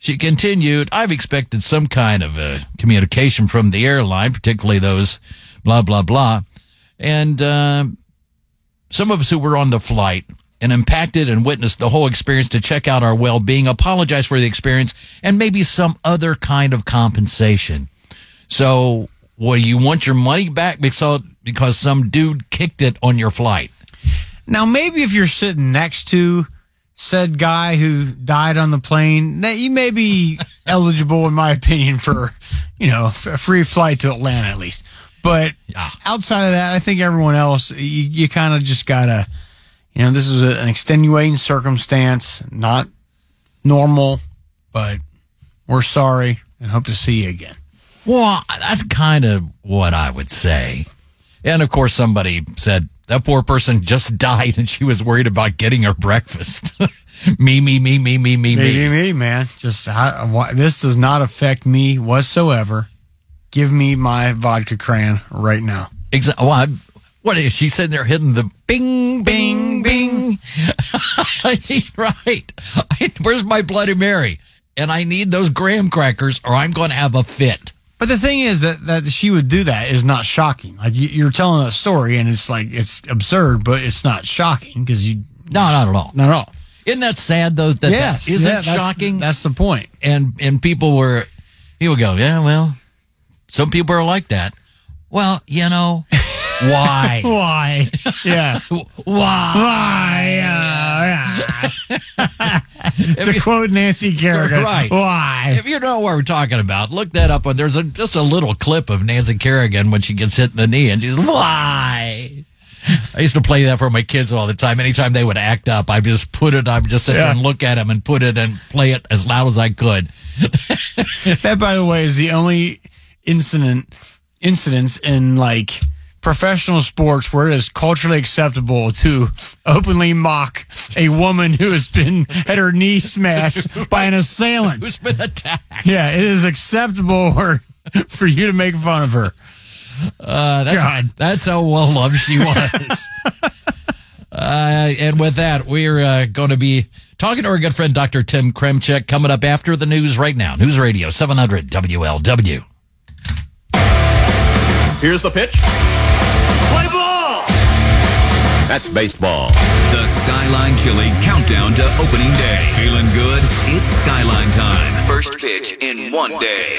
She continued, I've expected some kind of communication from the airline, particularly those blah, blah, blah. And some of us who were on the flight and impacted and witnessed the whole experience to check out our well-being, apologize for the experience, and maybe some other kind of compensation. So, well, you want your money back because some dude kicked it on your flight. Now, maybe if you're sitting next to said guy who died on the plane, that you may be eligible, in my opinion, for, you know, a free flight to Atlanta at least. But outside of that, I think everyone else, you kind of just got to, you know, this is an extenuating circumstance, not normal, but we're sorry and hope to see you again. Well, that's kind of what I would say. And, of course, somebody said, that poor person just died and she was worried about getting her breakfast. Me, man. This does not affect me whatsoever. Give me my vodka crayon right now. Exactly. Well, what is she sitting there hitting the bing, bing, bing? Right. Where's my Bloody Mary? And I need those graham crackers or I'm going to have a fit. But the thing is that she would do that is not shocking. Like you're telling a story, and it's like it's absurd, but it's not shocking because you. No, not at all. Not at all. Isn't that sad though? That isn't shocking. That's the point. And people go, yeah, well, some people are like that. Well, you know, why? Why? Yeah. Why? Yeah. To quote Nancy Kerrigan, right. Why? If you know what we're talking about, look that up. There's just a little clip of Nancy Kerrigan when she gets hit in the knee, and she's, why? I used to play that for my kids all the time. Anytime they would act up, I just put it, I'd just sit there and look at them and put it and play it as loud as I could. That, by the way, is the only incidents in, like, professional sports where it is culturally acceptable to openly mock a woman who has been at her knee smashed by an assailant. Who's been attacked. Yeah, it is acceptable for you to make fun of her. That's how well-loved she was. And with that, we're going to be talking to our good friend, Dr. Tim Kremchek, coming up after the news right now. News Radio 700 WLW. Here's the pitch. Play ball! That's baseball. The Skyline Chili countdown to opening day. Feeling good? It's Skyline time. First pitch in one day.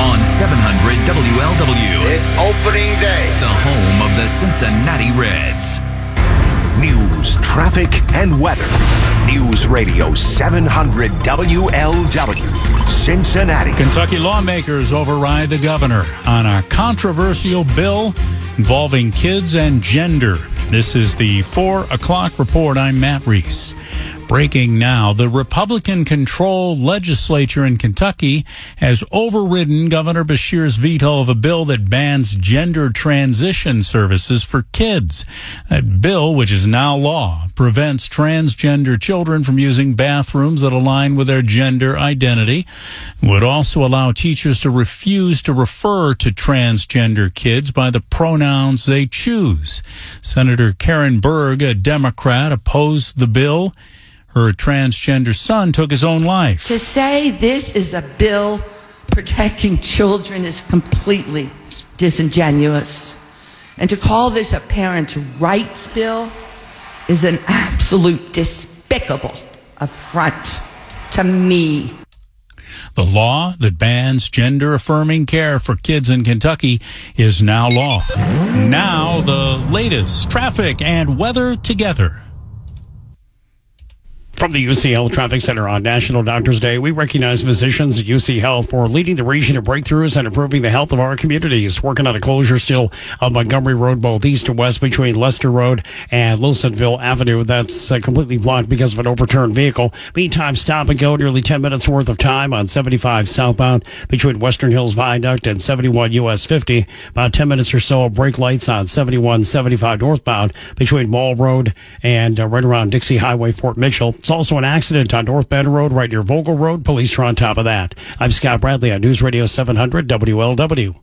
On 700 WLW. It's opening day. The home of the Cincinnati Reds. News, traffic, and weather. News Radio 700 WLW, Cincinnati. Kentucky lawmakers override the governor on a controversial bill involving kids and gender. This is the 4:00 report. I'm Matt Reese. Breaking now, the Republican-controlled legislature in Kentucky has overridden Governor Beshear's veto of a bill that bans gender transition services for kids. That bill, which is now law, prevents transgender children from using bathrooms that align with their gender identity. It would also allow teachers to refuse to refer to transgender kids by the pronouns they choose. Senator Karen Berg, a Democrat, opposed the bill. Her transgender son took his own life. To say this is a bill protecting children is completely disingenuous. And to call this a parent rights bill is an absolute despicable affront to me. The law that bans gender-affirming care for kids in Kentucky is now law. Now the latest traffic and weather together. From the UCL Traffic Center on National Doctors Day, we recognize physicians at UC Health for leading the region to breakthroughs and improving the health of our communities. Working on a closure still on Montgomery Road, both east and west between Lester Road and Wilsonville Avenue. That's completely blocked because of an overturned vehicle. Meantime, stop and go nearly 10 minutes worth of time on 75 southbound between Western Hills Viaduct and 71 US 50. About 10 minutes or so of brake lights on 71-75 northbound between Mall Road and right around Dixie Highway, Fort Mitchell. It's also an accident on North Bend Road, right near Vogel Road. Police are on top of that. I'm Scott Bradley on News Radio 700 WLW.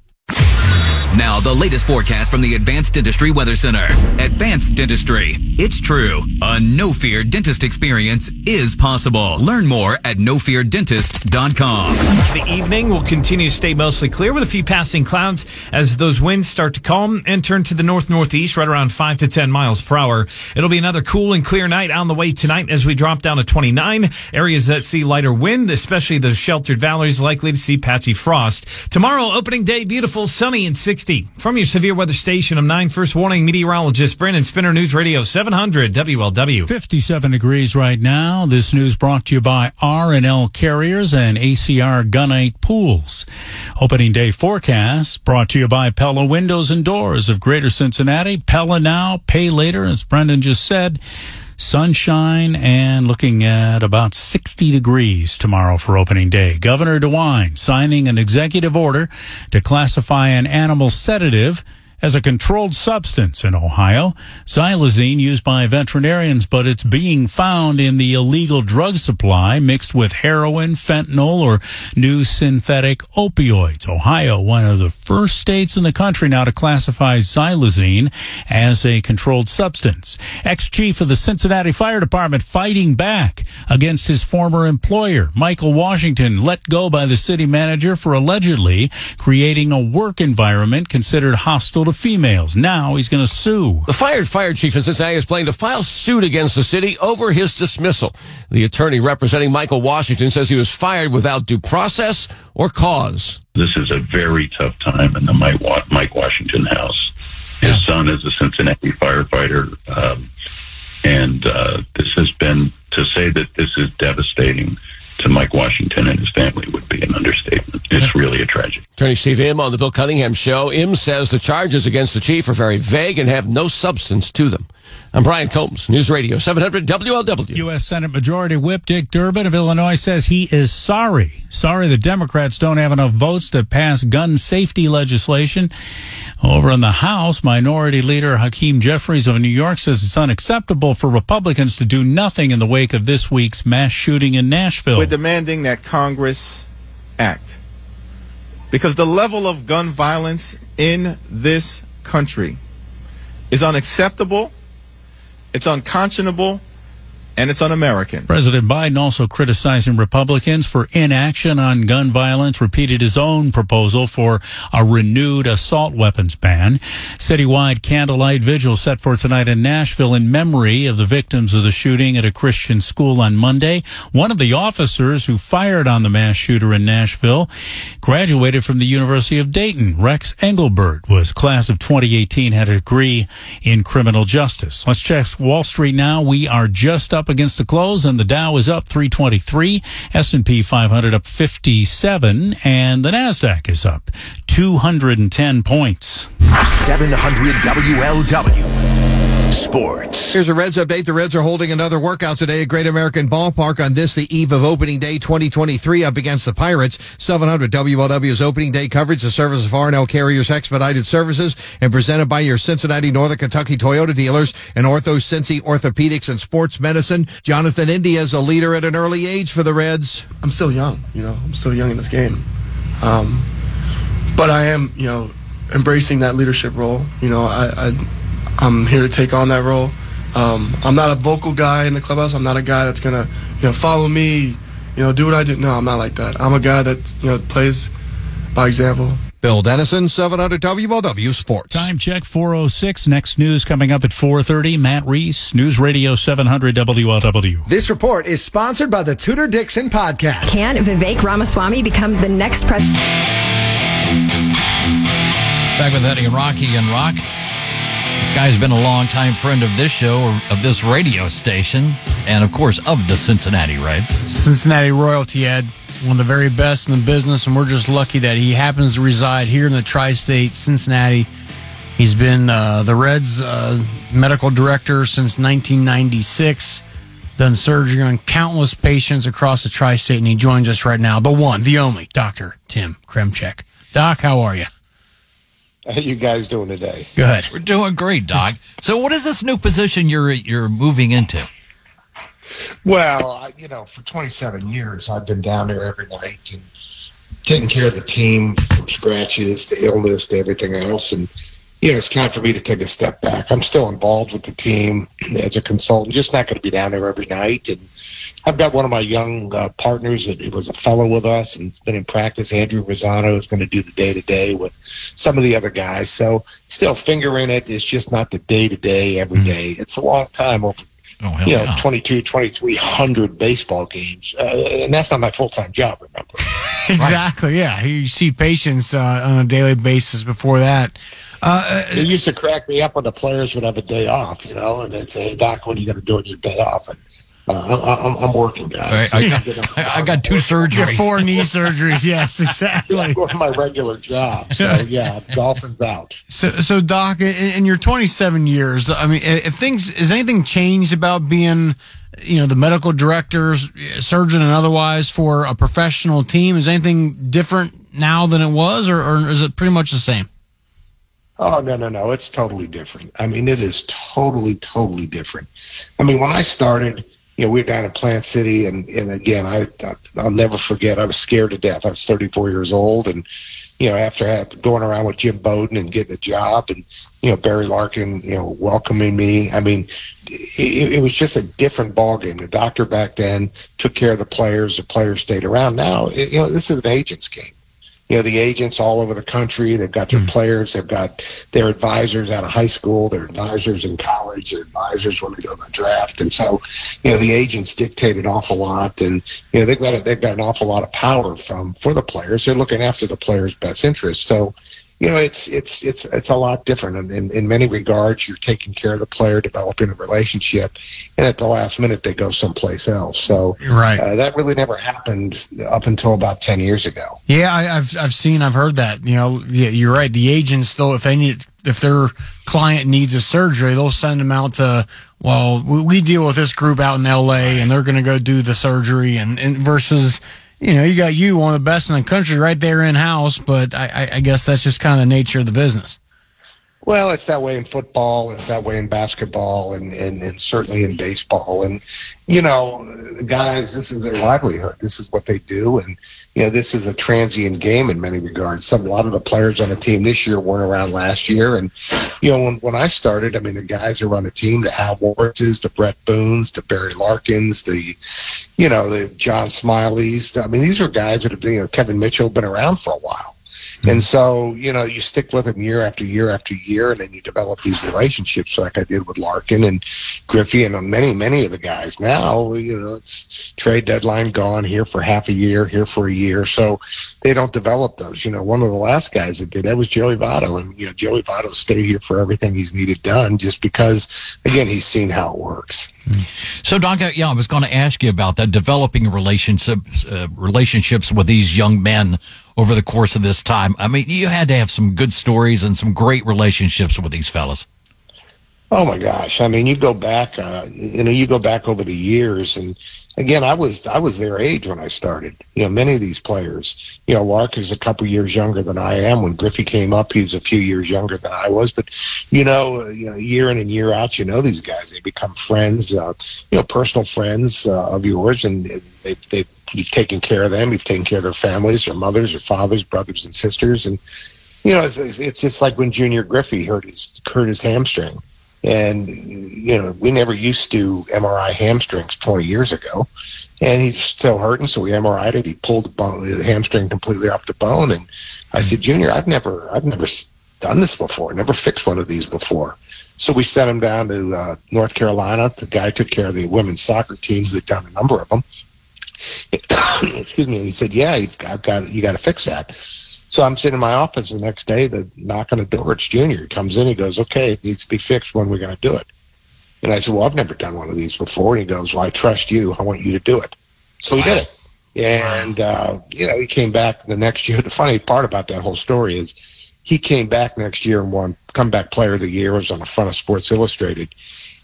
Now, the latest forecast from the Advanced Dentistry Weather Center. Advanced Dentistry. It's true. A no-fear dentist experience is possible. Learn more at nofeardentist.com. The evening will continue to stay mostly clear with a few passing clouds as those winds start to calm and turn to the north-northeast right around 5 to 10 miles per hour. It'll be another cool and clear night on the way tonight as we drop down to 29. Areas that see lighter wind, especially the sheltered valleys, likely to see patchy frost. Tomorrow, opening day, beautiful, sunny, and 60. From your severe weather station, I'm 9 First Warning meteorologist Brandon Spinner, News Radio 700 WLW. 57 degrees right now. This news brought to you by R&L Carriers and ACR Gunite Pools. Opening day forecast brought to you by Pella Windows and Doors of Greater Cincinnati. Pella now, pay later, as Brendan just said. Sunshine and looking at about 60 degrees tomorrow for opening day. Governor DeWine signing an executive order to classify an animal sedative as a controlled substance in Ohio. Xylazine used by veterinarians, but it's being found in the illegal drug supply mixed with heroin, fentanyl, or new synthetic opioids. Ohio, one of the first states in the country now to classify xylazine as a controlled substance. Ex-chief of the Cincinnati Fire Department fighting back against his former employer, Michael Washington, let go by the city manager for allegedly creating a work environment considered hostile to females. Now he's going to sue. The fired fire chief in Cincinnati is planning to file suit against the city over his dismissal. The attorney representing Michael Washington says he was fired without due process or cause. This is a very tough time in the Mike Washington house. His son is a Cincinnati firefighter, and this has been, to say that this is devastating to Mike Washington and his family would be an understatement. It's really a tragedy. Attorney Steve Im on the Bill Cunningham Show. Im says the charges against the chief are very vague and have no substance to them. I'm Brian Combs, News Radio 700 WLW. U.S. Senate Majority Whip Dick Durbin of Illinois says he is sorry the Democrats don't have enough votes to pass gun safety legislation. Over in the House, Minority Leader Hakeem Jeffries of New York says it's unacceptable for Republicans to do nothing in the wake of this week's mass shooting in Nashville. We're demanding that Congress act because the level of gun violence in this country is unacceptable. It's unconscionable, and it's un-American. President Biden also criticizing Republicans for inaction on gun violence, repeated his own proposal for a renewed assault weapons ban. Citywide candlelight vigil set for tonight in Nashville in memory of the victims of the shooting at a Christian school on Monday. One of the officers who fired on the mass shooter in Nashville graduated from the University of Dayton. Rex Engelbert was class of 2018, had a degree in criminal justice. Let's check Wall Street now. We are just up against the close, and the Dow is up 323, S&P 500 up 57, and the Nasdaq is up 210 points. 700 WLW Sports. Here's a Reds update. The Reds are holding another workout today at Great American Ballpark on this, the eve of opening day 2023, up against the Pirates. 700 WLW's opening day coverage, the service of R&L Carriers Expedited Services, and presented by your Cincinnati, Northern Kentucky Toyota dealers and Ortho Cincy Orthopedics and Sports Medicine. Jonathan India is a leader at an early age for the Reds. I'm still young, I'm still young in this game. But I am, embracing that leadership role. I'm here to take on that role. I'm not a vocal guy in the clubhouse. I'm not a guy that's going to, follow me, do what I do. No, I'm not like that. I'm a guy that, plays by example. Bill Dennison, 700 WLW Sports. Time check, 4:06. Next news coming up at 4:30. Matt Reese, News Radio 700 WLW. This report is sponsored by the Tudor-Dixon Podcast. Can Vivek Ramaswamy become the next president? Back with Eddie and Rocky and Rock. This guy's been a longtime friend of this show, of this radio station, and, of course, of the Cincinnati Reds. Cincinnati royalty, Ed. One of the very best in the business, and we're just lucky that he happens to reside here in the tri-state, Cincinnati. He's been the Reds' medical director since 1996, done surgery on countless patients across the tri-state, and he joins us right now, the one, the only, Dr. Tim Kremchek. Doc, how are you? How you guys doing today? Good. We're doing great, Doc. So what is this new position you're moving into? Well, for 27 years, I've been down there every night and taking care of the team from scratches to illness to everything else. And, you know, it's time for me to take a step back. I'm still involved with the team as a consultant, just not going to be down there every night. And I've got one of my young partners that was a fellow with us and has been in practice. Andrew Rosano is going to do the day-to-day with some of the other guys. So still finger in it. It's just not the day-to-day every day. It's a long time over, 2,300 baseball games. And that's not my full-time job, remember? Exactly, yeah. You see patients on a daily basis before that. It used to crack me up when the players would have a day off, you know, and they'd say, hey, Doc, what are you going to do on your day off? And I'm working, guys. I got 2 surgeries. 4 knee surgeries, yes, exactly. I'm going to my regular job, so yeah, golfing's out. So Doc, in your 27 years, I mean, has anything changed about being, you know, the medical directors, surgeon and otherwise for a professional team? Is anything different now than it was, or is it pretty much the same? Oh, no. It's totally different. I mean, it is totally different. I mean, when I started, you know, we were down in Plant City, and again, I'll never forget, I was scared to death. I was 34 years old, and, you know, after going around with Jim Bowden and getting a job and, you know, Barry Larkin, you know, welcoming me, I mean, it was just a different ballgame. The doctor back then took care of the players stayed around. Now, you know, this is an agent's game. You know, the agents all over the country, they've got their players, they've got their advisors out of high school, their advisors in college, their advisors when they go to the draft. And so, you know, the agents dictate an awful lot. And, you know, they've got an awful lot of power for the players. They're looking after the players' best interests. So, you know, it's a lot different. And in many regards, you're taking care of the player, developing a relationship, and at the last minute, they go someplace else. So right. That really never happened up until about 10 years ago. Yeah, I've heard that. You know, yeah, you're right. The agents, though, if their client needs a surgery, they'll send them out to, well, we deal with this group out in L.A., and they're going to go do the surgery, and versus... You know, you got one of the best in the country right there in-house, but I guess that's just kind of the nature of the business. Well, it's that way in football, it's that way in basketball, and certainly in baseball. And, you know, guys, this is their livelihood. This is what they do, and, you know, this is a transient game in many regards. A lot of the players on the team this year weren't around last year, and, you know, when I started, I mean, the guys who run a team, the Hal Warrises, the Brett Boones, the Barry Larkins, the... You know, the John Smileys. I mean, these are guys that have been, you know, Kevin Mitchell been around for a while. And so, you know, you stick with them year after year after year, and then you develop these relationships like I did with Larkin and Griffey and many, many of the guys. Now, you know, it's trade deadline gone, here for half a year, here for a year. So they don't develop those. You know, one of the last guys that did that was Joey Votto. And, you know, Joey Votto stayed here for everything he's needed done just because, again, he's seen how it works. So, Doc, yeah, I was going to ask you about that, developing relationships with these young men over the course of this time. I mean, you had to have some good stories and some great relationships with these fellas. Oh, my gosh. I mean, you go back over the years, and again, I was their age when I started. You know, many of these players, you know, Lark is a couple years younger than I am. When Griffey came up, he was a few years younger than I was. But, you know, year in and year out, you know, these guys, they become friends, you know, personal friends of yours. And you've taken care of them. You've taken care of their families, their mothers, their fathers, brothers and sisters. And, you know, it's just like when Junior Griffey hurt his hamstring. And, you know, we never used to MRI hamstrings 20 years ago. And he's still hurting, so we MRI'd it. He pulled the hamstring completely off the bone. And I said, Junior, I've never done this before, never fixed one of these before. So we sent him down to North Carolina. The guy took care of the women's soccer teams. We've done a number of them. Excuse me. And he said, yeah, you got to fix that. So I'm sitting in my office the next day, the knock on the door, it's Junior. He comes in, he goes, okay, it needs to be fixed. When are we going to do it? And I said, well, I've never done one of these before. And he goes, well, I trust you. I want you to do it. So he did it. And, you know, he came back the next year. The funny part about that whole story is he came back next year and won Comeback Player of the Year. It was on the front of Sports Illustrated.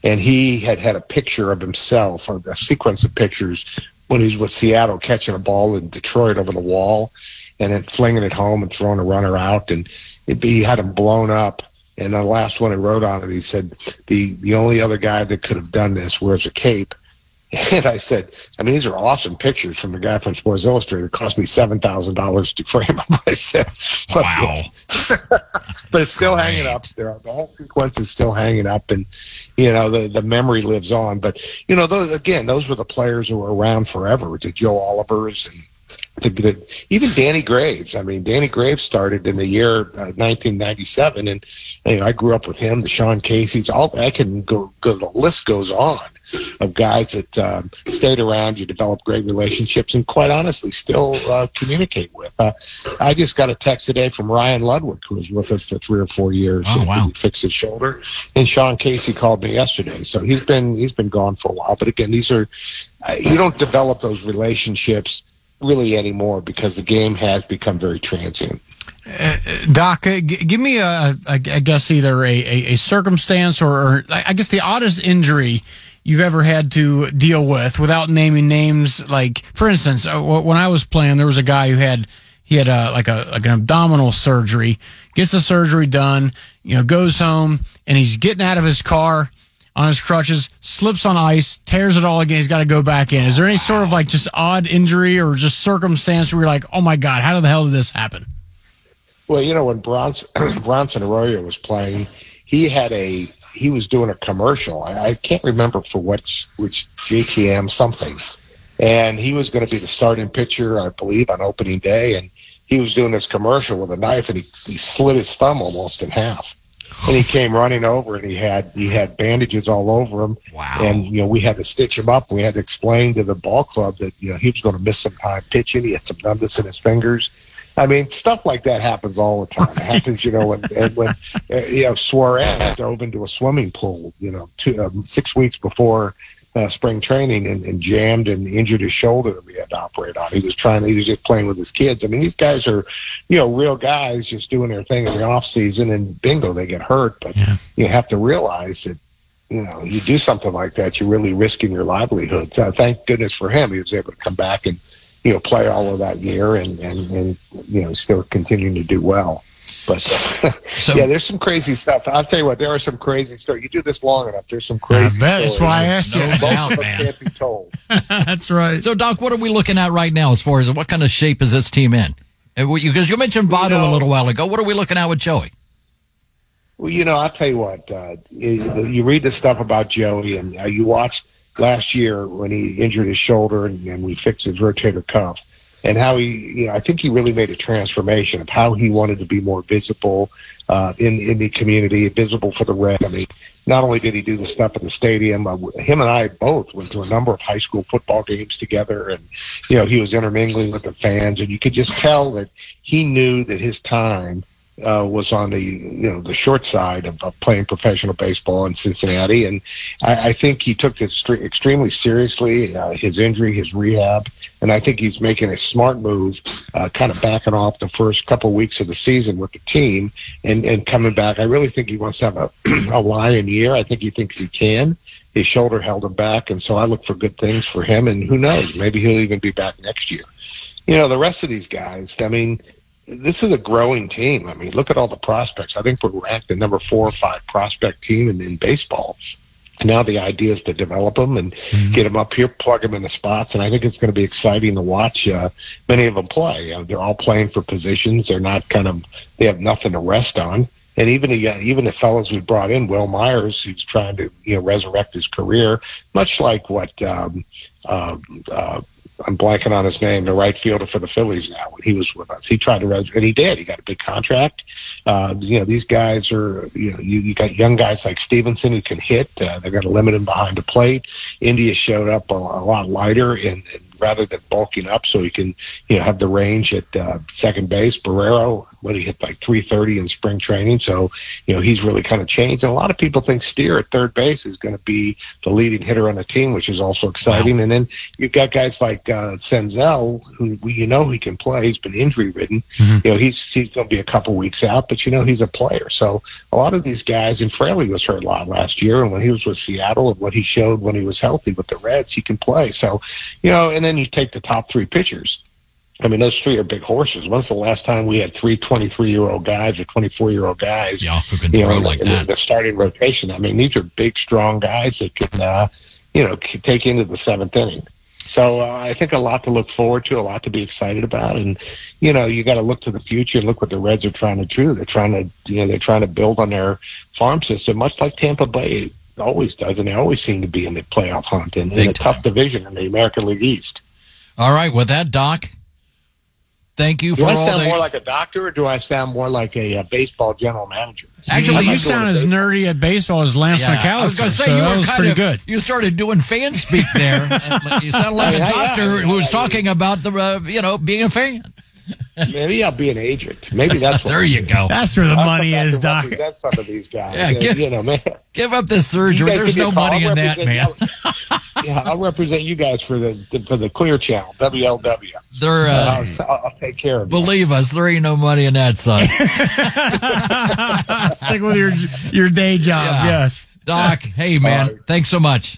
And he had a picture of himself, or a sequence of pictures, when he was with Seattle catching a ball in Detroit over the wall, and then flinging it home and throwing a runner out, and he had him blown up. And the last one he wrote on it, he said, the only other guy that could have done this wears a cape, And I said, I mean, these are awesome pictures from the guy from Sports Illustrated. It cost me $7,000 to frame up. I said, wow. But it's still hanging up. The whole sequence is still hanging up, and, you know, the memory lives on. But, you know, those were the players who were around forever, the Joe Olivers and even Danny Graves. I mean, Danny Graves started in the year 1997, and, you know, I grew up with him, the Sean Casey's. The list goes on of guys that stayed around. You developed great relationships, and quite honestly, still communicate with. I just got a text today from Ryan Ludwig, who was with us for 3 or 4 years. Oh, wow. He fixed his shoulder, and Sean Casey called me yesterday. So he's been gone for a while. But again, these are you don't develop those relationships really anymore because the game has become very transient. Doc, give me I guess either a circumstance or I guess the oddest injury you've ever had to deal with, without naming names. Like, for instance, when I was playing, there was a guy who had an abdominal surgery, gets the surgery done, you know, goes home, and he's getting out of his car on his crutches, slips on ice, tears it all again. He's got to go back in. Is there any sort of like just odd injury or just circumstance where you're like, oh my God, how the hell did this happen? Well, you know, when Bronson Arroyo was playing, he was doing a commercial. I can't remember for which JTM something. And he was going to be the starting pitcher, I believe, on opening day. And he was doing this commercial with a knife, and he slit his thumb almost in half. And he came running over, and he had bandages all over him. Wow. And, you know, we had to stitch him up. We had to explain to the ball club that, you know, he was going to miss some time pitching. He had some numbness in his fingers. I mean, stuff like that happens all the time. It happens, you know, when Suarez dove into a swimming pool, you know, 6 weeks before spring training and jammed and injured his shoulder that we had to operate on. He was just playing with his kids. I mean, these guys are, you know, real guys just doing their thing in the off season, and bingo, they get hurt. But you have to realize that, you know, you do something like that, you're really risking your livelihood. So thank goodness for him. He was able to come back and, you know, play all of that year and you know, still continuing to do well. But yeah, there's some crazy stuff. I'll tell you what, there are some crazy stories. You do this long enough, there's some crazy stories. That's why I asked you. Most of them can't be told. That's right. So, Doc, what are we looking at right now as far as what kind of shape is this team in? Because you mentioned Votto a little while ago. What are we looking at with Joey? Well, you know, I'll tell you what. You read the stuff about Joey, and you watch – last year when he injured his shoulder and we fixed his rotator cuff, and how he, you know, I think he really made a transformation of how he wanted to be more visible in the community, visible for the rest. I mean, not only did he do the stuff at the stadium, him and I both went to a number of high school football games together, and, you know, he was intermingling with the fans, and you could just tell that he knew that his time was on the, you know, the short side of playing professional baseball in Cincinnati, and I think he took this extremely seriously, his injury, his rehab, and I think he's making a smart move, kind of backing off the first couple weeks of the season with the team and coming back. I really think he wants to have a lion year. I think he thinks he can. His shoulder held him back, and so I look for good things for him, and who knows, maybe he'll even be back next year. You know, the rest of these guys, I mean, this is a growing team. I mean, look at all the prospects. I think we're ranked the number 4 or 5 prospect team in baseball. Now the idea is to develop them and get them up here, plug them in the spots, and I think it's going to be exciting to watch many of them play. They're all playing for positions. They're not they have nothing to rest on. And even the fellows we brought in, Will Myers, who's trying to, you know, resurrect his career, much like what I'm blanking on his name, the right fielder for the Phillies now, when he was with us. He tried to resurrect, and he did. He got a big contract. You know, these guys are, you know, you got young guys like Stevenson who can hit. They're going to limit him behind the plate. India showed up a lot lighter and rather than bulking up, so he can, you know, have the range at second base. Barrero, what he hit like 330 in spring training, so, you know, he's really kind of changed. And a lot of people think Steer at third base is going to be the leading hitter on the team, which is also exciting. Wow. And then you've got guys like Senzel, who, you know, he can play. He's been injury ridden. Mm-hmm. You know, he's going to be a couple weeks out, but, you know, he's a player. So a lot of these guys, and Fraley was hurt a lot last year, and when he was with Seattle and what he showed when he was healthy with the Reds, he can play. So, you know, and then you take the top 3 pitchers. I mean, those 3 are big horses. When's the last time we had 3 23-year-old guys or 24-year-old guys? Yeah, who can throw like that. The starting rotation. I mean, these are big, strong guys that can you know, take into the seventh inning. So I think a lot to look forward to, a lot to be excited about, and you know, you got to look to the future and look what the Reds are trying to do. They're trying to, you know, they're trying to build on their farm system, much like Tampa Bay always does, and they always seem to be in the playoff hunt and in a tough division in the American League East. All right, with that, Doc, thank you for all that. Do I sound more like a doctor, or do I sound more like a baseball general manager? Actually, you sound as nerdy at baseball as Lance McAllister. I was going to say, you were kind of good. You started doing fan speak there. And you sound like a doctor who was talking about the you know, being a fan. Maybe I'll be an agent. Maybe that's what there you go. That's where the money is, Doc. That's some of these guys. Yeah, you know, man. Give up this surgery. There's no money in that, man. Yeah, I'll represent you guys for the Clear Channel, WLW. They're, I'll take care of. Believe us, there ain't no money in that, son. Stick with your day job. Yeah. Yes, Doc. Hey, man. Thanks so much.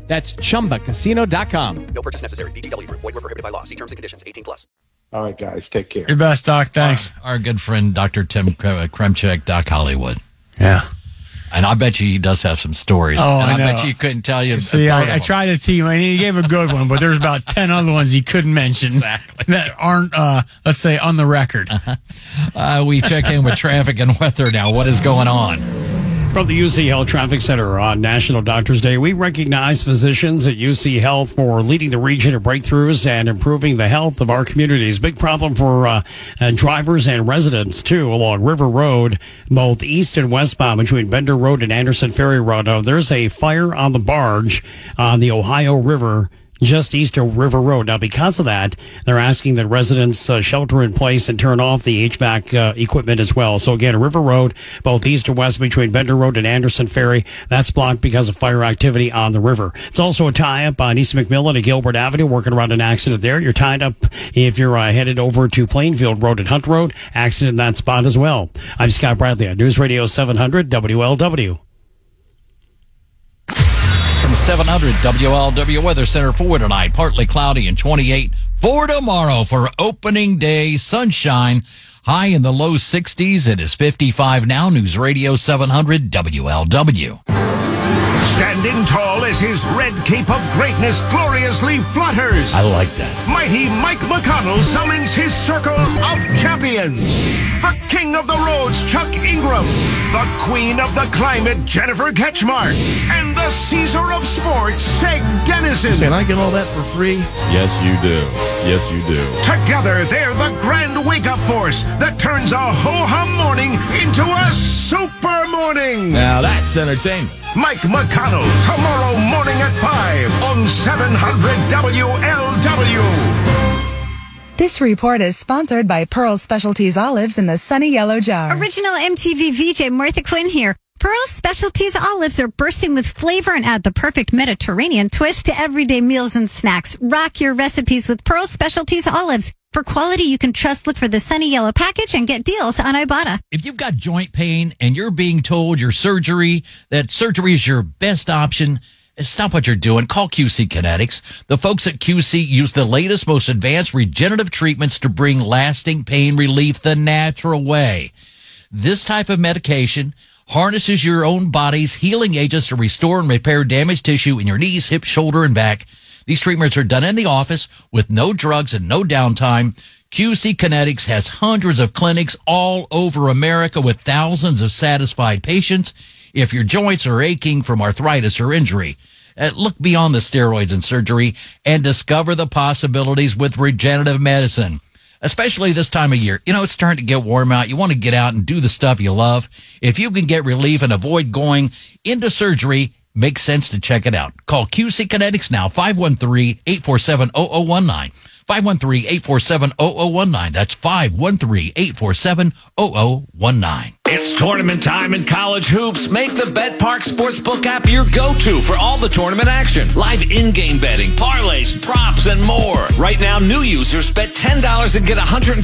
That's ChumbaCasino.com. No purchase necessary. VGW Group. Void where prohibited by law. See terms and conditions. 18+. All right, guys. Take care. Your best, Doc. Thanks. Our good friend, Dr. Tim Kremchek, Doc Hollywood. Yeah. And I bet you he does have some stories. Oh, and I know. Bet you couldn't tell you. See, I tried to tell you. I mean, he gave a good one, but there's about 10 other ones he couldn't mention that aren't, let's say, on the record. We check in with traffic and weather now. What is going on? From the UC Health Traffic Center on National Doctors Day, we recognize physicians at UC Health for leading the region of breakthroughs and improving the health of our communities. Big problem for drivers and residents, too, along River Road, both east and westbound between Bender Road and Anderson Ferry Road. There's a fire on the barge on the Ohio River just east of River Road. Now, because of that, they're asking that residents shelter in place and turn off the HVAC equipment as well. So, again, River Road, both east and west between Bender Road and Anderson Ferry, that's blocked because of fire activity on the river. It's also a tie-up on East McMillan and Gilbert Avenue, working around an accident there. You're tied up if you're headed over to Plainfield Road and Hunt Road. Accident in that spot as well. I'm Scott Bradley on News Radio 700 WLW. 700 WLW Weather Center for tonight. Partly cloudy and 28 for tomorrow for opening day sunshine. High in the low 60s. It is 55 now. News Radio 700 WLW. Standing tall as his red cape of greatness gloriously flutters. I like that. Mighty Mike McConnell summons his circle of champions. The king of the roads, Chuck Ingram. The queen of the climate, Jennifer Ketchmark. And the Caesar of sports, Seg Dennison. Can I get all that for free? Yes, you do. Yes, you do. Together, they're the grand wake-up force that turns a ho-hum morning into a super morning. Now that's entertainment. Mike McConnell, tomorrow morning at 5 on 700 WLW. This report is sponsored by Pearl Specialties Olives in the sunny yellow jar. Original MTV VJ Martha Quinn here. Pearl Specialties Olives are bursting with flavor and add the perfect Mediterranean twist to everyday meals and snacks. Rock your recipes with Pearl Specialties Olives. For quality you can trust, look for the sunny yellow package and get deals on Ibotta. If you've got joint pain and you're being told that surgery is your best option, stop what you're doing. Call QC Kinetics. The folks at QC use the latest, most advanced regenerative treatments to bring lasting pain relief the natural way. This type of medication harnesses your own body's healing agents to restore and repair damaged tissue in your knees, hips, shoulder, and back. These treatments are done in the office with no drugs and no downtime. QC Kinetics has hundreds of clinics all over America with thousands of satisfied patients. If your joints are aching from arthritis or injury, look beyond the steroids and surgery and discover the possibilities with regenerative medicine, especially this time of year. You know, it's starting to get warm out. You want to get out and do the stuff you love. If you can get relief and avoid going into surgery, makes sense to check it out. Call QC Kinetics now, 513-847-0019. 513-847-0019. That's 513-847-0019. It's tournament time in college hoops. Make the BetPark Sportsbook app your go-to for all the tournament action. Live in-game betting, parlays, props, and more. Right now, new users bet $10 and get $125 in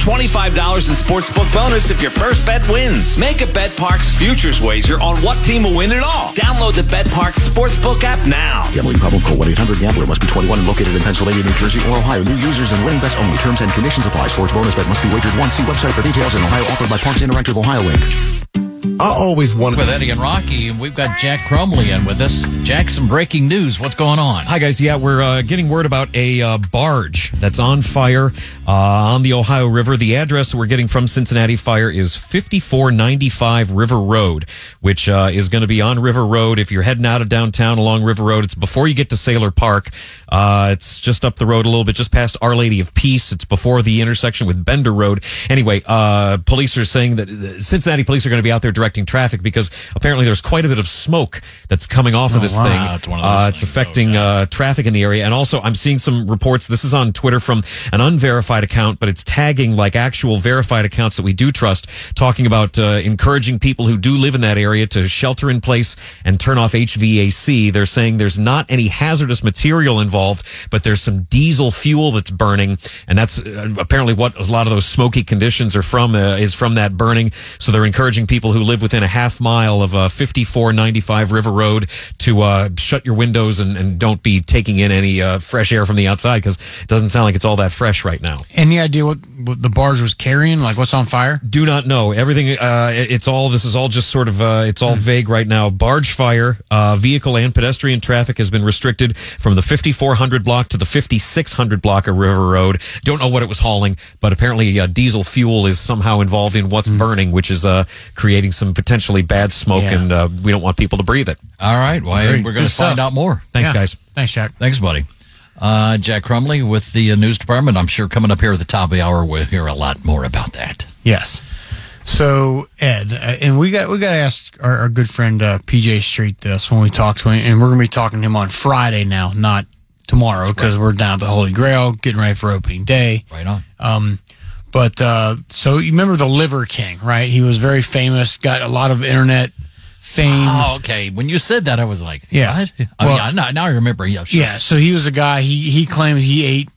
sportsbook bonus if your first bet wins. Make a BetPark's futures wager on what team will win it all. Download the BetPark Sportsbook app now. Gambling problem? Call 1-800-GAMBLER. Must be 21 and located in Pennsylvania, New Jersey, or Ohio. New users and winning bets only. Terms and conditions apply. Sports bonus bet must be wagered once. See website for details. In Ohio, offered by Parks Interactive Ohio Link. I always wondered. With Eddie and Rocky, we've got Jack Crumley in with us. Jack, some breaking news. What's going on? Hi, guys. Yeah, we're getting word about a barge that's on fire on the Ohio River. The address we're getting from Cincinnati Fire is 5495 River Road, which is going to be on River Road. If you're heading out of downtown along River Road, it's before you get to Sailor Park. It's just up the road a little bit, just past Our Lady of Peace. It's before the intersection with Bender Road. Anyway, police are saying that Cincinnati police are going to be out there directing traffic because apparently there's quite a bit of smoke that's coming off of this thing. It's affecting traffic in the area. And also, I'm seeing some reports. This is on Twitter from an unverified account, but it's tagging like actual verified accounts that we do trust, talking about encouraging people who do live in that area to shelter in place and turn off HVAC. They're saying there's not any hazardous material involved, but there's some diesel fuel that's burning. And that's apparently what a lot of those smoky conditions are from, is from that burning. So they're encouraging people who live within a half mile of 5495 River Road to shut your windows and don't be taking in any fresh air from the outside, because it doesn't sound like it's all that fresh right now. Any idea what the barge was carrying? Like what's on fire? Do not know. Everything. It's all vague right now. Barge fire. Vehicle and pedestrian traffic has been restricted from the 5400 block to the 5600 block of River Road. Don't know what it was hauling, but apparently diesel fuel is somehow involved in what's burning, which is creating some potentially bad smoke, and we don't want people to breathe it. All right. Well, we're going to find out more. Thanks, guys. Thanks, Jack. Thanks, buddy. Jack Crumley with the news department. I'm sure coming up here at the top of the hour, we'll hear a lot more about that. Yes. So, Ed, and we got to ask our good friend PJ Street this when we talk to him, and we're going to be talking to him on Friday now, not tomorrow, because we're down at the Holy Grail, getting ready for opening day. Right on. But so you remember the Liver King, right? He was very famous, got a lot of internet fame. Oh, okay. When you said that, I was like, what? Now I remember. Yeah, sure. Yeah, so he was a guy, he claimed he ate,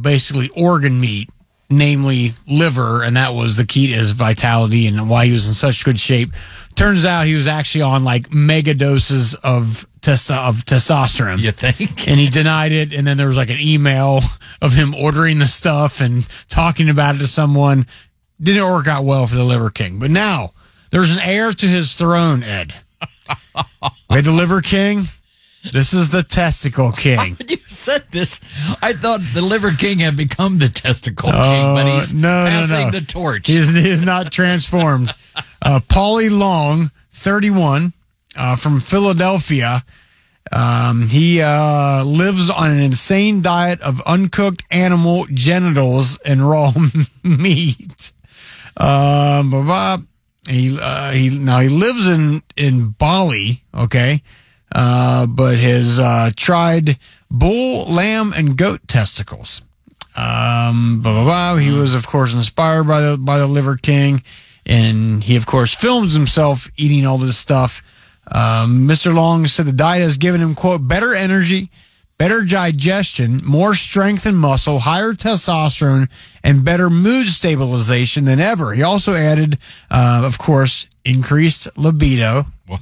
basically organ meat, namely liver, and that was the key to his vitality and why he was in such good shape. Turns out he was actually on like mega doses of testosterone. You think? And he denied it, and then there was like an email of him ordering the stuff and talking about it to someone. Didn't work out well for the Liver King. But now there's an heir to his throne, Ed. We had the Liver King. This is the Testicle King. You said this. I thought the Liver King had become the Testicle King, but he's passing the torch. He is not transformed. Paulie Long, 31, from Philadelphia. He lives on an insane diet of uncooked animal genitals and raw meat. He lives in Bali, okay? But his tried bull, lamb, and goat testicles. He was, of course, inspired by the Liver King, and he, of course, films himself eating all this stuff. Mr. Long said the diet has given him, quote, better energy, better digestion, more strength and muscle, higher testosterone, and better mood stabilization than ever. He also added, of course, increased libido. Well,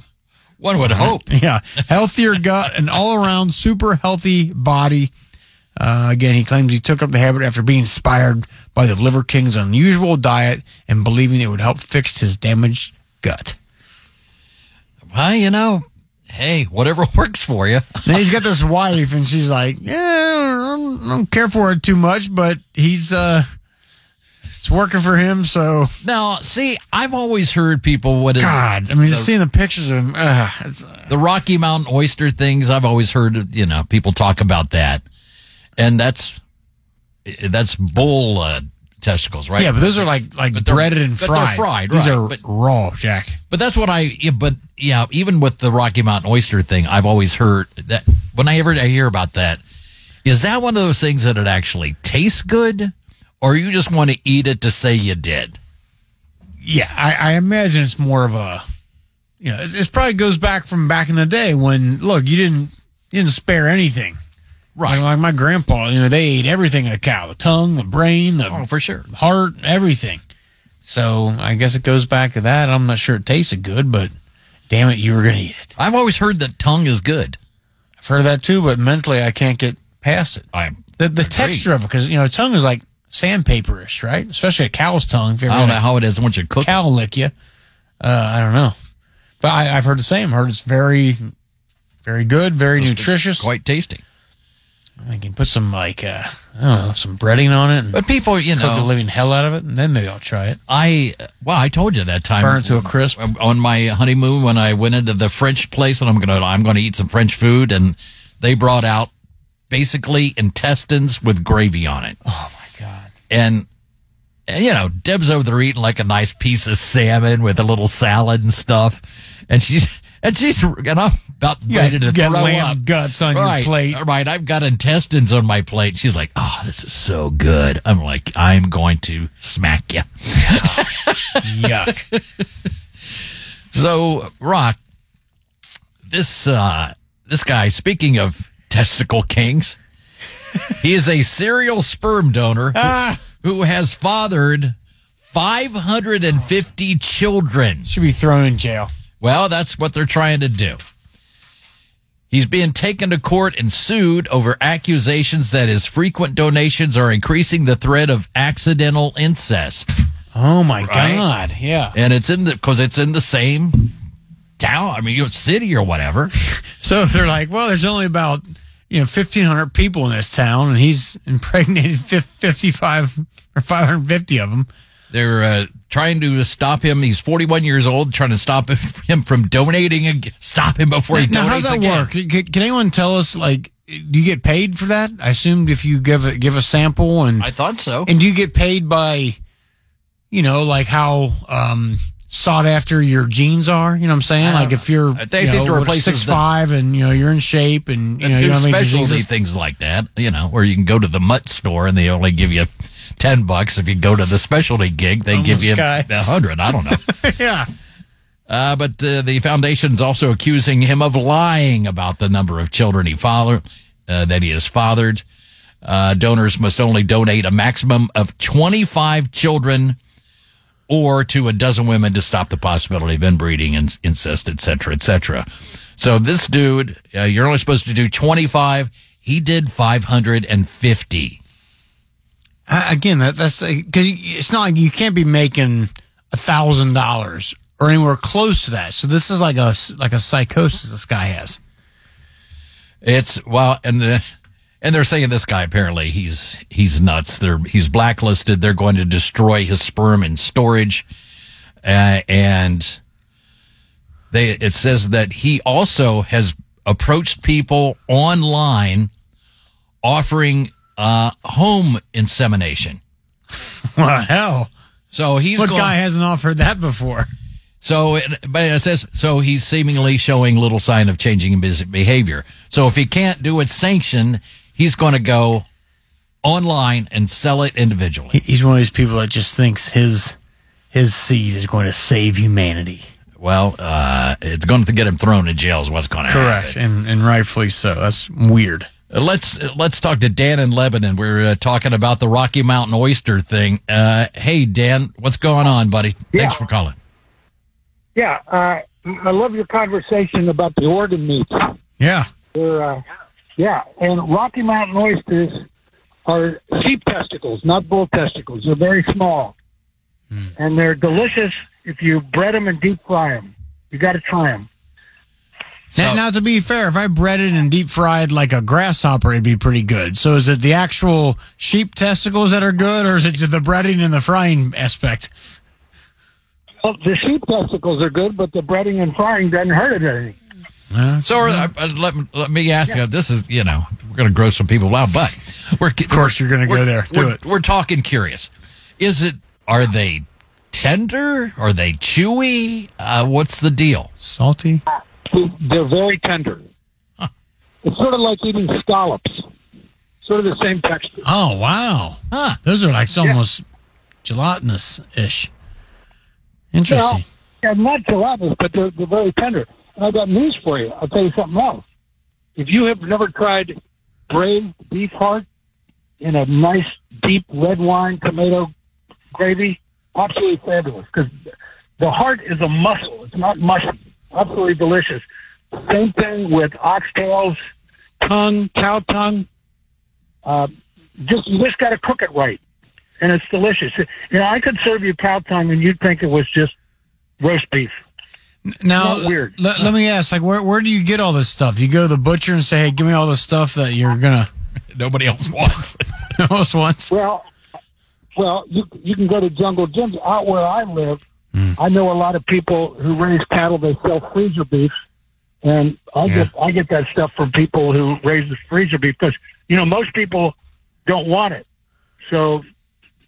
one would hope. Yeah. Healthier gut and all-around super healthy body. Again, he claims he took up the habit after being inspired by the Liver King's unusual diet and believing it would help fix his damaged gut. Well, hey, whatever works for you. Now he's got this wife, and she's like, yeah, I don't care for it too much, but he's... it's working for him, so... Now, see, I've always heard people... just seeing the pictures of him... the Rocky Mountain oyster things, I've always heard, people talk about that. And that's bull testicles, right? Yeah, but those are like breaded and fried. But they're fried, right? These are raw, Jack. But that's what even with the Rocky Mountain oyster thing, I've always heard that... Whenever I hear about that, is that one of those things that it actually tastes good? Or you just want to eat it to say you did? Yeah, I imagine it's more of a, you know, it probably goes back from back in the day when, look, you didn't spare anything. Right. Like my grandpa, you know, they ate everything of a cow, the tongue, the brain, the for sure, heart, everything. So I guess it goes back to that. I'm not sure it tasted good, but damn it, you were going to eat it. I've always heard that tongue is good. I've heard of that too, but mentally I can't get past it. The texture of it, because, you know, tongue is like sandpaperish, right? Especially a cow's tongue. If I don't know how it is once you cook cow lick you. I don't know. But I've heard the same. I heard it's very, very good, very nutritious. Quite tasty. I can put some, like, I don't know, some breading on it. But people, you know, cook the living hell out of it, and then maybe I'll try it. I told you that time. Burn it to a crisp. On my honeymoon when I went into the French place, and I'm going to eat some French food, and they brought out basically intestines with gravy on it. Oh, my God. And you know, Deb's over there eating, like, a nice piece of salmon with a little salad and stuff, and she's... And I'm about ready to throw up. Guts on your plate. All right, I've got intestines on my plate. She's like, "Oh, this is so good." I'm like, "I'm going to smack you." Yuck. So, Rock, this guy. Speaking of testicle kings, he is a serial sperm donor who has fathered 550 children. Should be thrown in jail. Well, that's what they're trying to do. He's being taken to court and sued over accusations that his frequent donations are increasing the threat of accidental incest. Oh, my God. Yeah. And it's in the same town, I mean, city or whatever. So they're like, well, there's only about 1,500 people in this town, and he's impregnated 55 or 550 of them. They're trying to stop him. He's 41 years old, trying to stop him from donating and stop him before he donates. How does that work? Can anyone tell us, like, do you get paid for that? I assumed if you give a sample. And I thought so. And do you get paid by, like how sought after your genes are? You know what I'm saying? Like if you're 6'5" and, you're in shape and, you know what I mean? Specialty things like that, where you can go to the Mutt store and they only give you $10. If you go to the specialty gig, they give you 100. I don't know. Yeah. But the foundation's also accusing him of lying about the number of children that he has fathered. Donors must only donate a maximum of 25 children or to a dozen women to stop the possibility of inbreeding and incest, et cetera, et cetera. So this dude, you're only supposed to do 25. He did 550. Again, that's because it's not like you can't be making $1,000 or anywhere close to that. So this is like a psychosis this guy has. It's and they're saying this guy apparently he's nuts. He's blacklisted. They're going to destroy his sperm in storage, and it says that he also has approached people online offering home insemination. Well, hell. So what guy hasn't offered that before? But it says, so he's seemingly showing little sign of changing his behavior. So if he can't do it sanctioned, he's going to go online and sell it individually. He's one of these people that just thinks his seed is going to save humanity. Well, it's going to get him thrown in jail is what's going to happen. Correct, and rightfully so. That's weird. Let's talk to Dan in Lebanon. We're talking about the Rocky Mountain oyster thing. Hey, Dan, what's going on, buddy? Yeah. Thanks for calling. Yeah, I love your conversation about the organ meats. Yeah. And Rocky Mountain oysters are sheep testicles, not bull testicles. They're very small, and they're delicious if you bread them and deep fry them. You got to try them. Now, to be fair, if I breaded and deep fried like a grasshopper, it'd be pretty good. So is it the actual sheep testicles that are good, or is it just the breading and the frying aspect? Well, the sheep testicles are good, but the breading and frying doesn't hurt it anything. Let me ask you, this is, we're going to grow some people out, but of course you're going to go there. We're talking curious. Are they tender? Are they chewy? What's the deal? Salty? They're very tender. Huh. It's sort of like eating scallops. Sort of the same texture. Oh, wow. Huh. Those are almost gelatinous-ish. Interesting. Now, not gelatinous, but they're very tender. And I've got news for you. I'll tell you something else. If you have never tried braised beef heart in a nice, deep red wine, tomato gravy, absolutely fabulous. Because the heart is a muscle. It's not mushy. Absolutely delicious. Same thing with oxtails, tongue, cow tongue. You just got to cook it right. And it's delicious. You know, I could serve you cow tongue and you'd think it was just roast beef. Now, weird. Let me ask, where do you get all this stuff? Do you go to the butcher and say, hey, give me all the stuff that you're going to... Nobody else wants. Nobody else wants. Well, you can go to Jungle Jim's out where I live. Mm. I know a lot of people who raise cattle. They sell freezer beef, and I get that stuff from people who raise the freezer beef because most people don't want it. So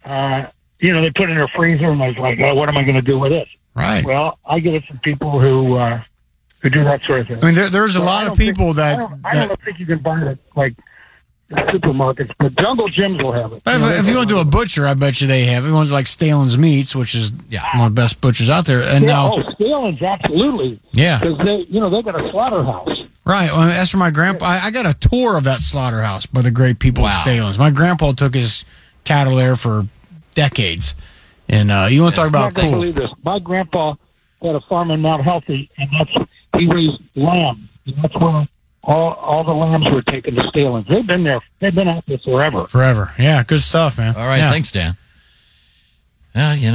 they put it in their freezer, and I was like, well, what am I going to do with it? Right. Well, I get it from people who do that sort of thing. I mean, there's a lot of people that I don't think you can buy it like. The supermarkets, but Jungle Jim's will have it. But if you want to do a butcher, I bet you they have it. If you want to like Stalin's Meats, which is one of the best butchers out there. And Stalin's, absolutely. Yeah. Because they got a slaughterhouse. Right. Well, as for my grandpa, I got a tour of that slaughterhouse by the great people at Stalin's. My grandpa took his cattle there for decades. And you want to talk about cool. I believe this. My grandpa had a farm in Mount Healthy, and he raised lamb. And that's where all the lambs were taken to Stalin's. They've been there. They've been out there forever. Forever. Yeah, good stuff, man. All right, thanks, Dan. Well, you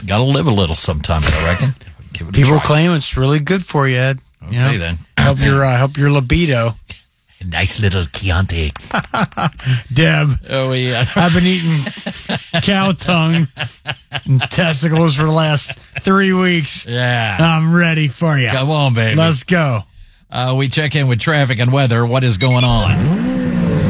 got to live a little sometimes, I reckon. Give it a People try. Claim it's really good for you, Ed. Okay, then. Help your libido. Nice little Chianti. Deb. Oh, yeah. I've been eating cow tongue and testicles for the last 3 weeks. Yeah. I'm ready for you. Come on, baby. Let's go. We check in with traffic and weather. What is going on?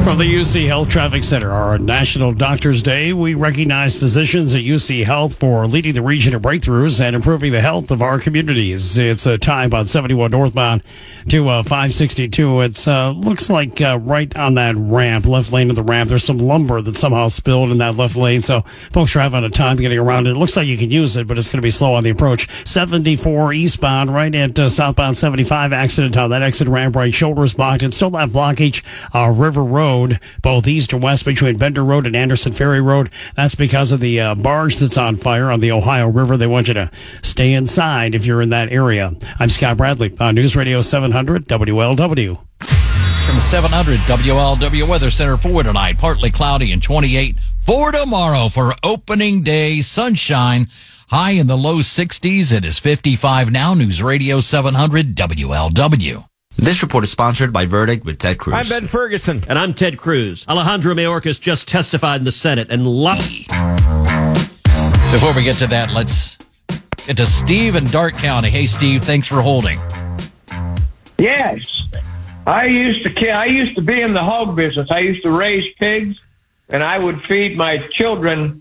From the UC Health Traffic Center, our National Doctors Day, we recognize physicians at UC Health for leading the region of breakthroughs and improving the health of our communities. It's a time on 71 northbound to 562. It looks like right on that ramp, left lane of the ramp, there's some lumber that somehow spilled in that left lane. So folks are having a time getting around it. It looks like you can use it, but it's going to be slow on the approach. 74 eastbound, right at southbound 75 accident on that exit ramp, right shoulder's blocked. It's still that blockage, River Road. Both east and west between Bender Road and Anderson Ferry Road. That's because of the barge that's on fire on the Ohio River. They want you to stay inside if you're in that area. I'm Scott Bradley on News Radio 700 WLW. From 700 WLW Weather Center for tonight, partly cloudy and 28 for tomorrow for opening day sunshine. High in the low 60s. It is 55 now. News Radio 700 WLW. This report is sponsored by Verdict with Ted Cruz. I'm Ben Ferguson. And I'm Ted Cruz. Alejandro Mayorkas just testified in the Senate. And before we get to that, let's get to Steve in Dark County. Hey, Steve, thanks for holding. Yes. I used to be in the hog business. I used to raise pigs, and I would feed my children.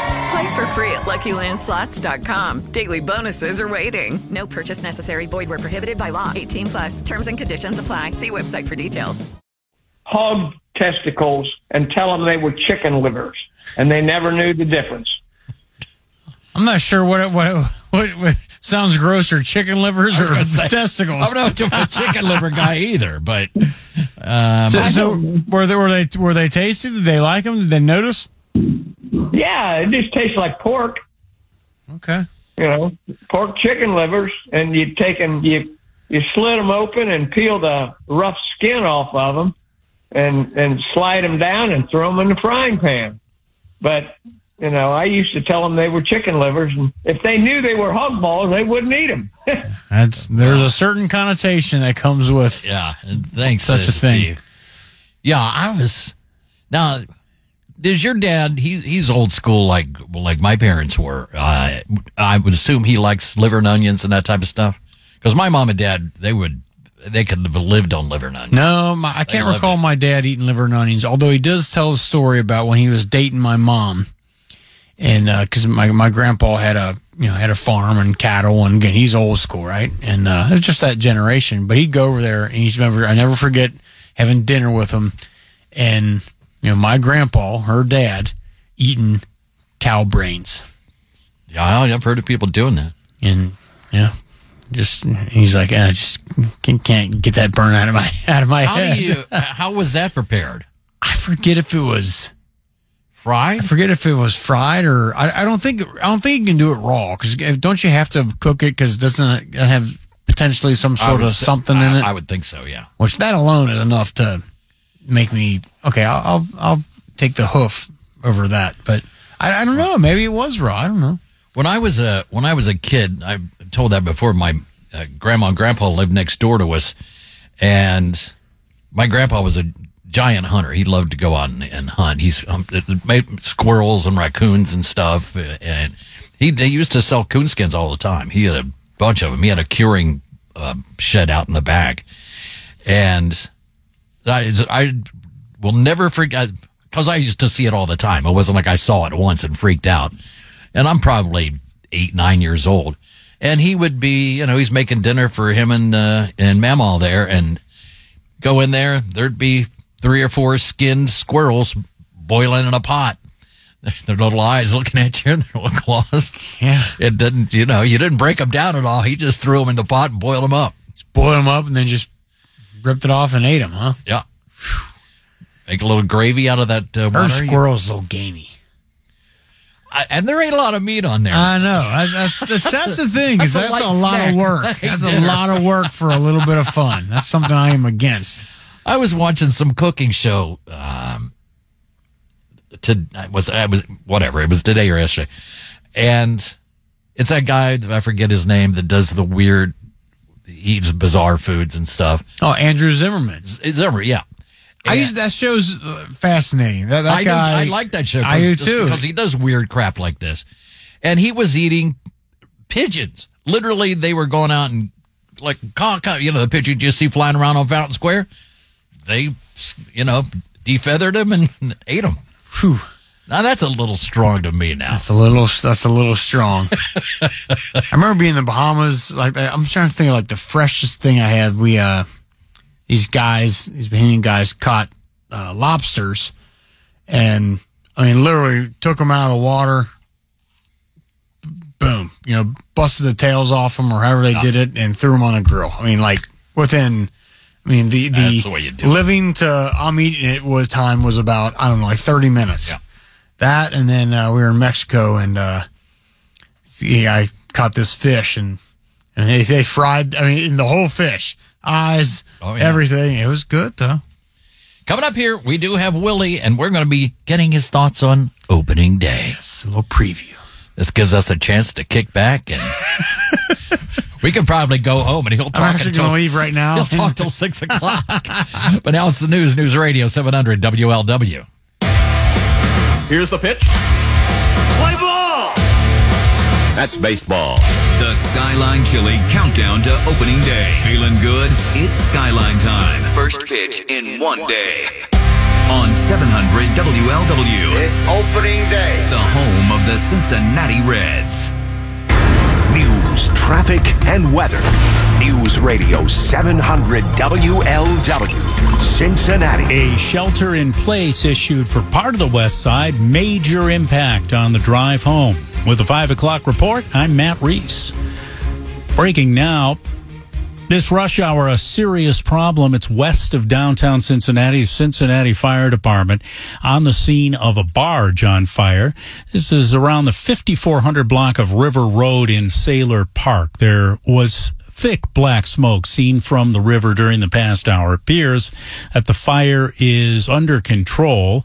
Play for free at LuckyLandSlots.com. Daily bonuses are waiting. No purchase necessary. Void where prohibited by law. 18 plus. Terms and conditions apply. See website for details. Hog testicles and tell them they were chicken livers, and they never knew the difference. I'm not sure what sounds grosser, chicken livers or testicles. I'm not a chicken liver guy either, but were they tasty? Did they like them? Did they notice? Yeah, it just tastes like pork. Okay. Pork chicken livers, and you take them, you slit them open and peel the rough skin off of them, and slide them down and throw them in the frying pan. But I used to tell them they were chicken livers, and if they knew they were hog balls, they wouldn't eat them. There's a certain connotation that comes with such a thing. Yeah, now. Does your dad? He's old school, like my parents were. I would assume he likes liver and onions and that type of stuff. Because my mom and dad, they would they could have lived on liver and onions. No, I can't recall my dad eating liver and onions, although he does tell a story about when he was dating my mom. And because my grandpa had a farm and cattle, and again, he's old school, right? And it's just that generation. But he'd go over there, and I never forget having dinner with him, and my grandpa, her dad, eating cow brains. Yeah, I've heard of people doing that. And he's like, I just can't get that burn out of my head. How was that prepared? I forget if it was. Fried? I forget if it was fried or I don't think you can do it raw, because don't you have to cook it because it doesn't have potentially some sort of something in it? I would think so, yeah. Which that alone is enough to make me I'll take the hoof over that, but I don't know. Maybe it was raw. I don't know. When I was a kid, I told that before. My grandma and grandpa lived next door to us, and my grandpa was a giant hunter. He loved to go out and hunt. He's made squirrels and raccoons and stuff, and he used to sell coonskins all the time. He had a bunch of them. He had a curing shed out in the back, and I will never forget, because I used to see it all the time. It wasn't like I saw it once and freaked out, and I'm probably 8, 9 years old, and he would be, he's making dinner for him and Mamaw there, and go in there, there'd be 3 or 4 skinned squirrels boiling in a pot. Their little eyes looking at you and their little claws. Yeah. It didn't, you didn't break them down at all. He just threw them in the pot and boiled them up. Just boiled them up and then just ripped it off and ate them, huh? Yeah. Whew. Make a little gravy out of that water. Her squirrel's a little gamey. And there ain't a lot of meat on there. I know. That's the thing. That's a lot of work. That's a lot of work for a little bit of fun. That's something I am against. I was watching some cooking show. It was today or yesterday, and it's that guy, I forget his name, that does the weird, he eats bizarre foods and stuff. Oh, Andrew Zimmerman. Zimmerman, yeah. That show's fascinating. I like that show. I do too, because he does weird crap like this, and he was eating pigeons. Literally, they were going out and like caw, the pigeons you see flying around on Fountain Square. They, defeathered them and ate them. Whew. Now that's a little strong to me. Now that's a little strong. I remember being in the Bahamas. Like I'm trying to think of like the freshest thing I had. We these Bahamian guys caught lobsters, and I mean literally took them out of the water. Boom, busted the tails off them or however they did it, and threw them on a grill. I mean within. I mean, the way you do living it. To I'm eating it with time was about, 30 minutes. Yeah. That, and then we were in Mexico, and I caught this fish, and they fried, the whole fish, eyes, everything. It was good, though. Coming up here, we do have Willie, and we're going to be getting his thoughts on opening day. Yes, a little preview. This gives us a chance to kick back and... We can probably go home, and he'll talk. I'm actually going to leave right now. He'll talk till 6 o'clock. But now it's the News Radio 700 WLW. Here's the pitch. Play ball! That's baseball. The Skyline Chili countdown to opening day. Feeling good? It's Skyline time. First pitch in one day. On 700 WLW. It's opening day. The home of the Cincinnati Reds. News, traffic, and weather. News Radio 700 WLW, Cincinnati. A shelter in place issued for part of the west side. Major impact on the drive home. With the 5 o'clock report, I'm Matt Reese. Breaking now, this rush hour, a serious problem. It's west of downtown Cincinnati. Cincinnati Fire Department on the scene of a barge on fire. This is around the 5400 block of River Road in Sailor Park. There was thick black smoke seen from the river during the past hour. It appears that the fire is under control.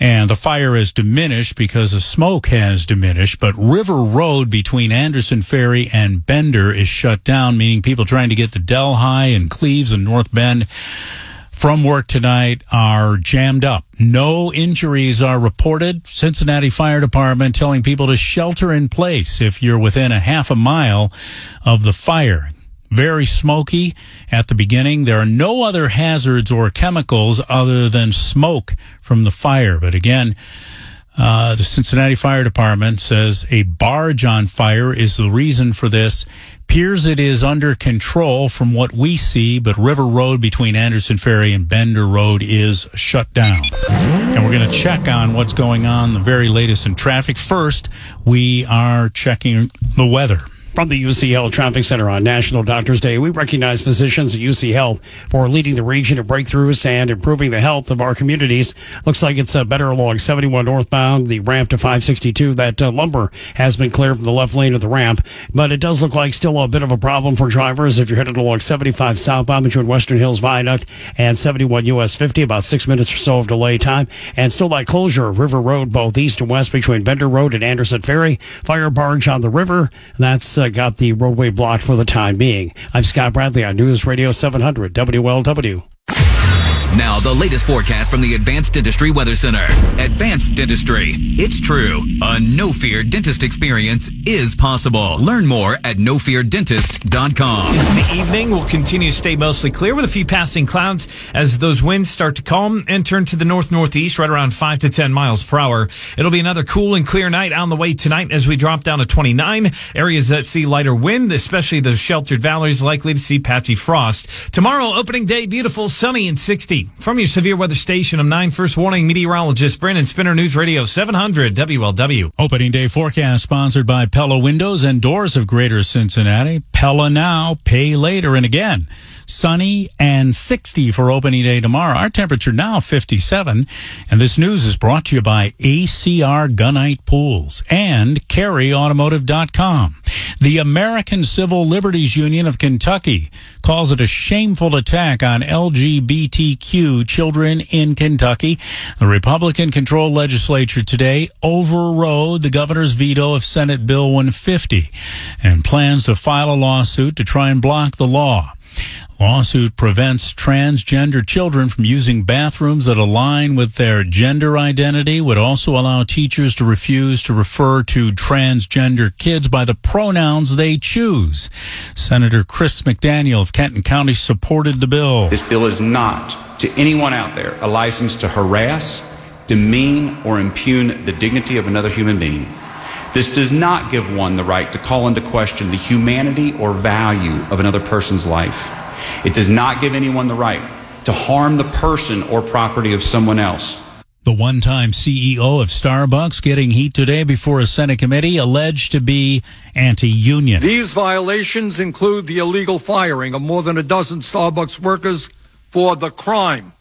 And the fire has diminished because the smoke has diminished, but River Road between Anderson Ferry and Bender is shut down, meaning people trying to get to Delhi and Cleves and North Bend from work tonight are jammed up. No injuries are reported. Cincinnati Fire Department telling people to shelter in place if you're within a half a mile of the fire. very smoky at the beginning. There are no other hazards or chemicals other than smoke from the fire. But again, the Cincinnati Fire Department says a barge on fire is the reason for this. Appears it is under control from what we see, but River Road between Anderson Ferry and Bender Road is shut down. And we're going to check on what's going on, the very latest in traffic. First, we are checking the weather. From the UC Health Traffic Center on National Doctors Day, we recognize physicians at UC Health for leading the region of breakthroughs and improving the health of our communities. Looks like it's better along 71 northbound, the ramp to 562. That lumber has been cleared from the left lane of the ramp, but it does look like still a bit of a problem for drivers if you're headed along 75 southbound between Western Hills Viaduct and 71 US 50, about 6 minutes or so of delay time. And still that closure of River Road, both east and west between Bender Road and Anderson Ferry. Fire barge on the river. That's got the roadway blocked for the time being. I'm Scott Bradley on News Radio 700 WLW. Now the latest forecast from the Advanced Dentistry Weather Center. Advanced Dentistry. It's true. A no-fear dentist experience is possible. Learn more at nofeardentist.com. The evening will continue to stay mostly clear with a few passing clouds as those winds start to calm and turn to the north-northeast right around 5 to 10 miles per hour. It'll be another cool and clear night on the way tonight as we drop down to 29. Areas that see lighter wind, especially those sheltered valleys, likely to see patchy frost. Tomorrow, opening day, beautiful, sunny, and 60. From your severe weather station, I'm 9 First Warning meteorologist Brandon Spinner, News Radio 700 WLW. Opening day forecast sponsored by Pella Windows and Doors of Greater Cincinnati. Pella now, pay later. And again, sunny and 60 for opening day tomorrow. Our temperature now 57. And this news is brought to you by ACR Gunite Pools and CarryAutomotive.com. The American Civil Liberties Union of Kentucky calls it a shameful attack on LGBTQ children in Kentucky. The Republican-controlled legislature today overrode the governor's veto of Senate Bill 150 and plans to file a lawsuit to try and block the law. Lawsuit prevents transgender children from using bathrooms that align with their gender identity, would also allow teachers to refuse to refer to transgender kids by the pronouns they choose. Senator Chris McDaniel of Kenton County supported the bill. This bill is not, to anyone out there, a license to harass, demean, or impugn the dignity of another human being. This does not give one the right to call into question the humanity or value of another person's life. It does not give anyone the right to harm the person or property of someone else. The one-time CEO of Starbucks getting heat today before a Senate committee alleged to be anti-union. These violations include the illegal firing of more than a dozen Starbucks workers for the crime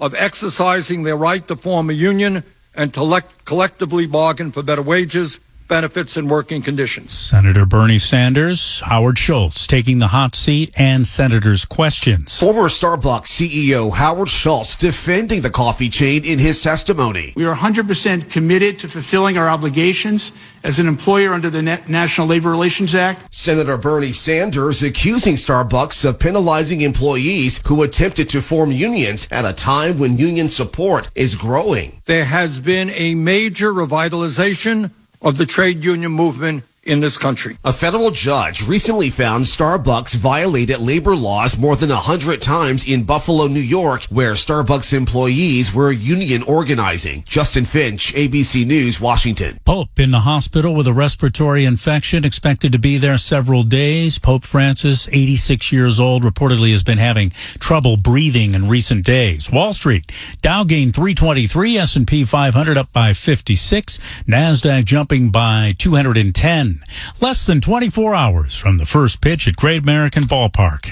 of exercising their right to form a union and to collectively bargain for better wages, benefits, and working conditions. Senator Bernie Sanders, Howard Schultz taking the hot seat and senators' questions. Former Starbucks CEO Howard Schultz defending the coffee chain in his testimony. We are 100% committed to fulfilling our obligations as an employer under the National Labor Relations Act. Senator Bernie Sanders accusing Starbucks of penalizing employees who attempted to form unions at a time when union support is growing. There has been a major revitalization of the trade union movement in this country. A federal judge recently found Starbucks violated labor laws more than 100 times in Buffalo, New York, where Starbucks employees were union organizing. Justin Finch, ABC News, Washington. Pope in the hospital with a respiratory infection, expected to be there several days. Pope Francis, 86 years old, reportedly has been having trouble breathing in recent days. Wall Street, Dow gained 323, S&P 500 up by 56, NASDAQ jumping by 210. Less than 24 hours from the first pitch at Great American Ballpark.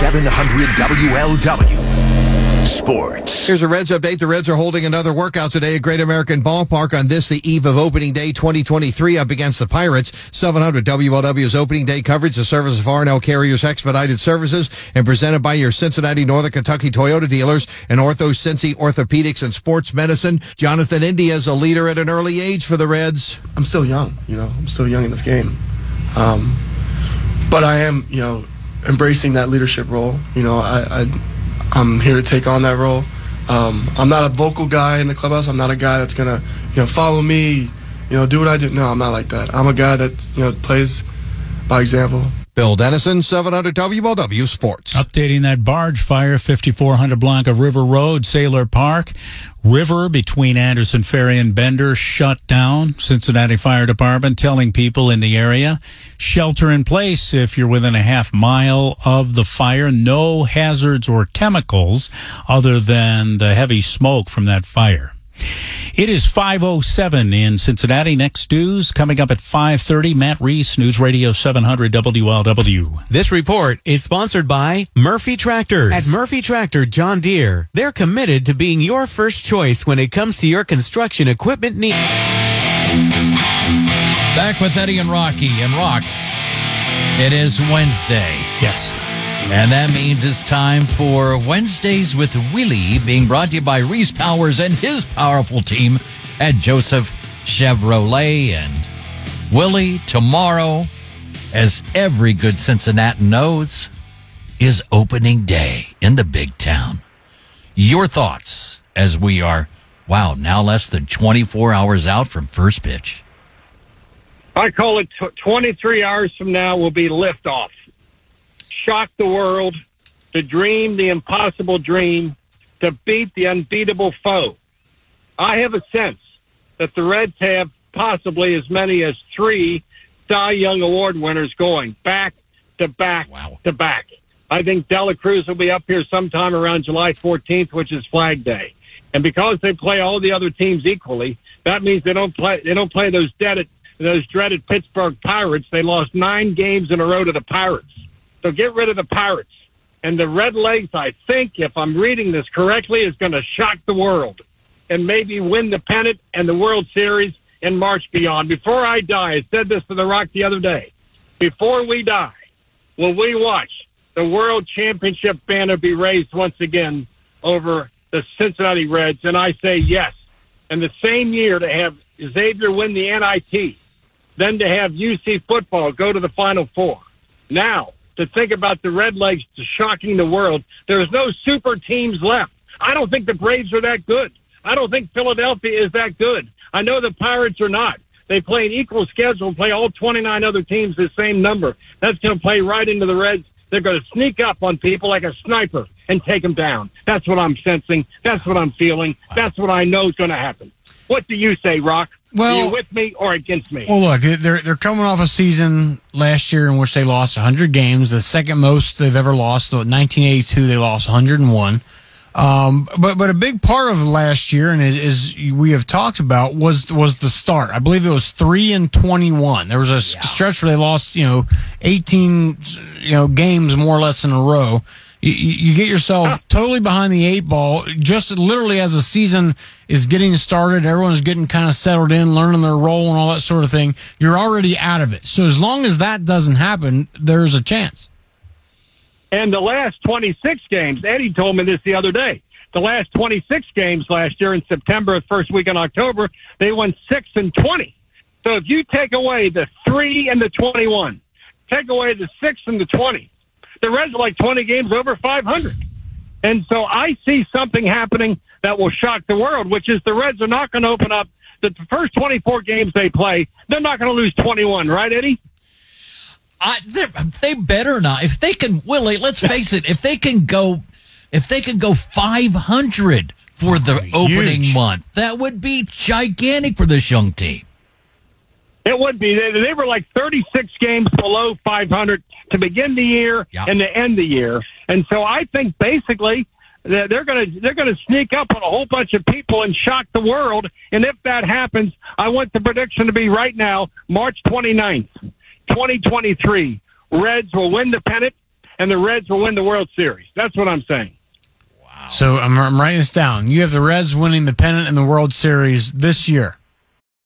700 WLW Sports. Here's a Reds update. The Reds are holding another workout today at Great American Ballpark on this, the eve of opening day 2023, up against the Pirates. 700 WLW's opening day coverage, the service of RNL Carriers Expedited Services, and presented by your Cincinnati Northern Kentucky Toyota dealers and Ortho Cincy Orthopedics and Sports Medicine. Jonathan India is a leader at an early age for the Reds. I'm still young, I'm still young in this game. But I am, embracing that leadership role. I'm here to take on that role. I'm not a vocal guy in the clubhouse. I'm not a guy that's going to, follow me, do what I do. No, I'm not like that. I'm a guy that, plays by example. Bill Dennison, 700 WLW Sports. Updating that barge fire, 5400 block of River Road, Sailor Park. River between Anderson Ferry and Bender shut down. Cincinnati Fire Department telling people in the area, shelter in place if you're within a half mile of the fire. No hazards or chemicals other than the heavy smoke from that fire. It is 5:07 in Cincinnati. Next news coming up at 5:30. Matt Reese, News Radio 700 WLW. This report is sponsored by Murphy Tractors. At Murphy Tractor John Deere, they're committed to being your first choice when it comes to your construction equipment needs. Back with Eddie and Rocky. And Rock, it is Wednesday. Yes. And that means it's time for Wednesdays with Willie, being brought to you by Reese Powers and his powerful team at Joseph Chevrolet. And Willie, tomorrow, as every good Cincinnatin knows, is opening day in the big town. Your thoughts as we are, wow, now less than 24 hours out from first pitch. I call it 23 hours from now will be liftoff. Shock the world, to dream the impossible dream, to beat the unbeatable foe. I have a sense that the Reds have possibly as many as 3 Cy Young Award winners going back to back to back. I think Dela Cruz will be up here sometime around July 14th, which is Flag Day. And because they play all the other teams equally, that means they don't play those dreaded Pittsburgh Pirates. They lost 9 games in a row to the Pirates. So get rid of the Pirates. And the Red Legs, I think, if I'm reading this correctly, is going to shock the world and maybe win the pennant and the World Series and march beyond. Before I die, I said this to The Rock the other day, before we die, will we watch the World Championship banner be raised once again over the Cincinnati Reds? And I say yes. And the same year to have Xavier win the NIT, then to have UC football go to the Final Four. Now, to think about the Red Legs shocking the world. There's no super teams left. I don't think the Braves are that good. I don't think Philadelphia is that good. I know the Pirates are not. They play an equal schedule and play all 29 other teams the same number. That's going to play right into the Reds. They're going to sneak up on people like a sniper and take them down. That's what I'm sensing. That's what I'm feeling. That's what I know is going to happen. What do you say, Rock? Well, are you with me or against me? Well, look, they're coming off a season last year in which they lost 100 games, the second most they've ever lost. In 1982, they lost 101. But a big part of last year, and as we have talked about, was the start. I believe it was 3-21. There was a stretch where they lost 18 games more or less in a row. You get yourself totally behind the eight ball, just literally as the season is getting started. Everyone's getting kind of settled in, learning their role and all that sort of thing. You're already out of it. So as long as that doesn't happen, there's a chance. And the last 26 games, Eddie told me this the other day, the last 26 games last year in September, first week in October, they won 6-20. So if you take away the 3 and the 21, take away the 6 and the 20, the Reds are like 20 games over 500. And so I see something happening that will shock the world, which is the Reds are not going to open up the first 24 games they play. They're not going to lose 21, right, Eddie? They better not. If they can, Willie, let's face it, if they can go 500 for the opening month, that would be gigantic for this young team. It would be. They were like 36 games below 500 to begin the year and to end the year. And so I think basically they're going to sneak up on a whole bunch of people and shock the world. And if that happens, I want the prediction to be right now, March 29th, 2023. Reds will win the pennant, and the Reds will win the World Series. That's what I'm saying. Wow. So I'm writing this down. You have the Reds winning the pennant and the World Series this year.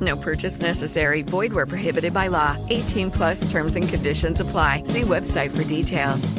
No purchase necessary. Void where prohibited by law. 18+ terms and conditions apply. See website for details.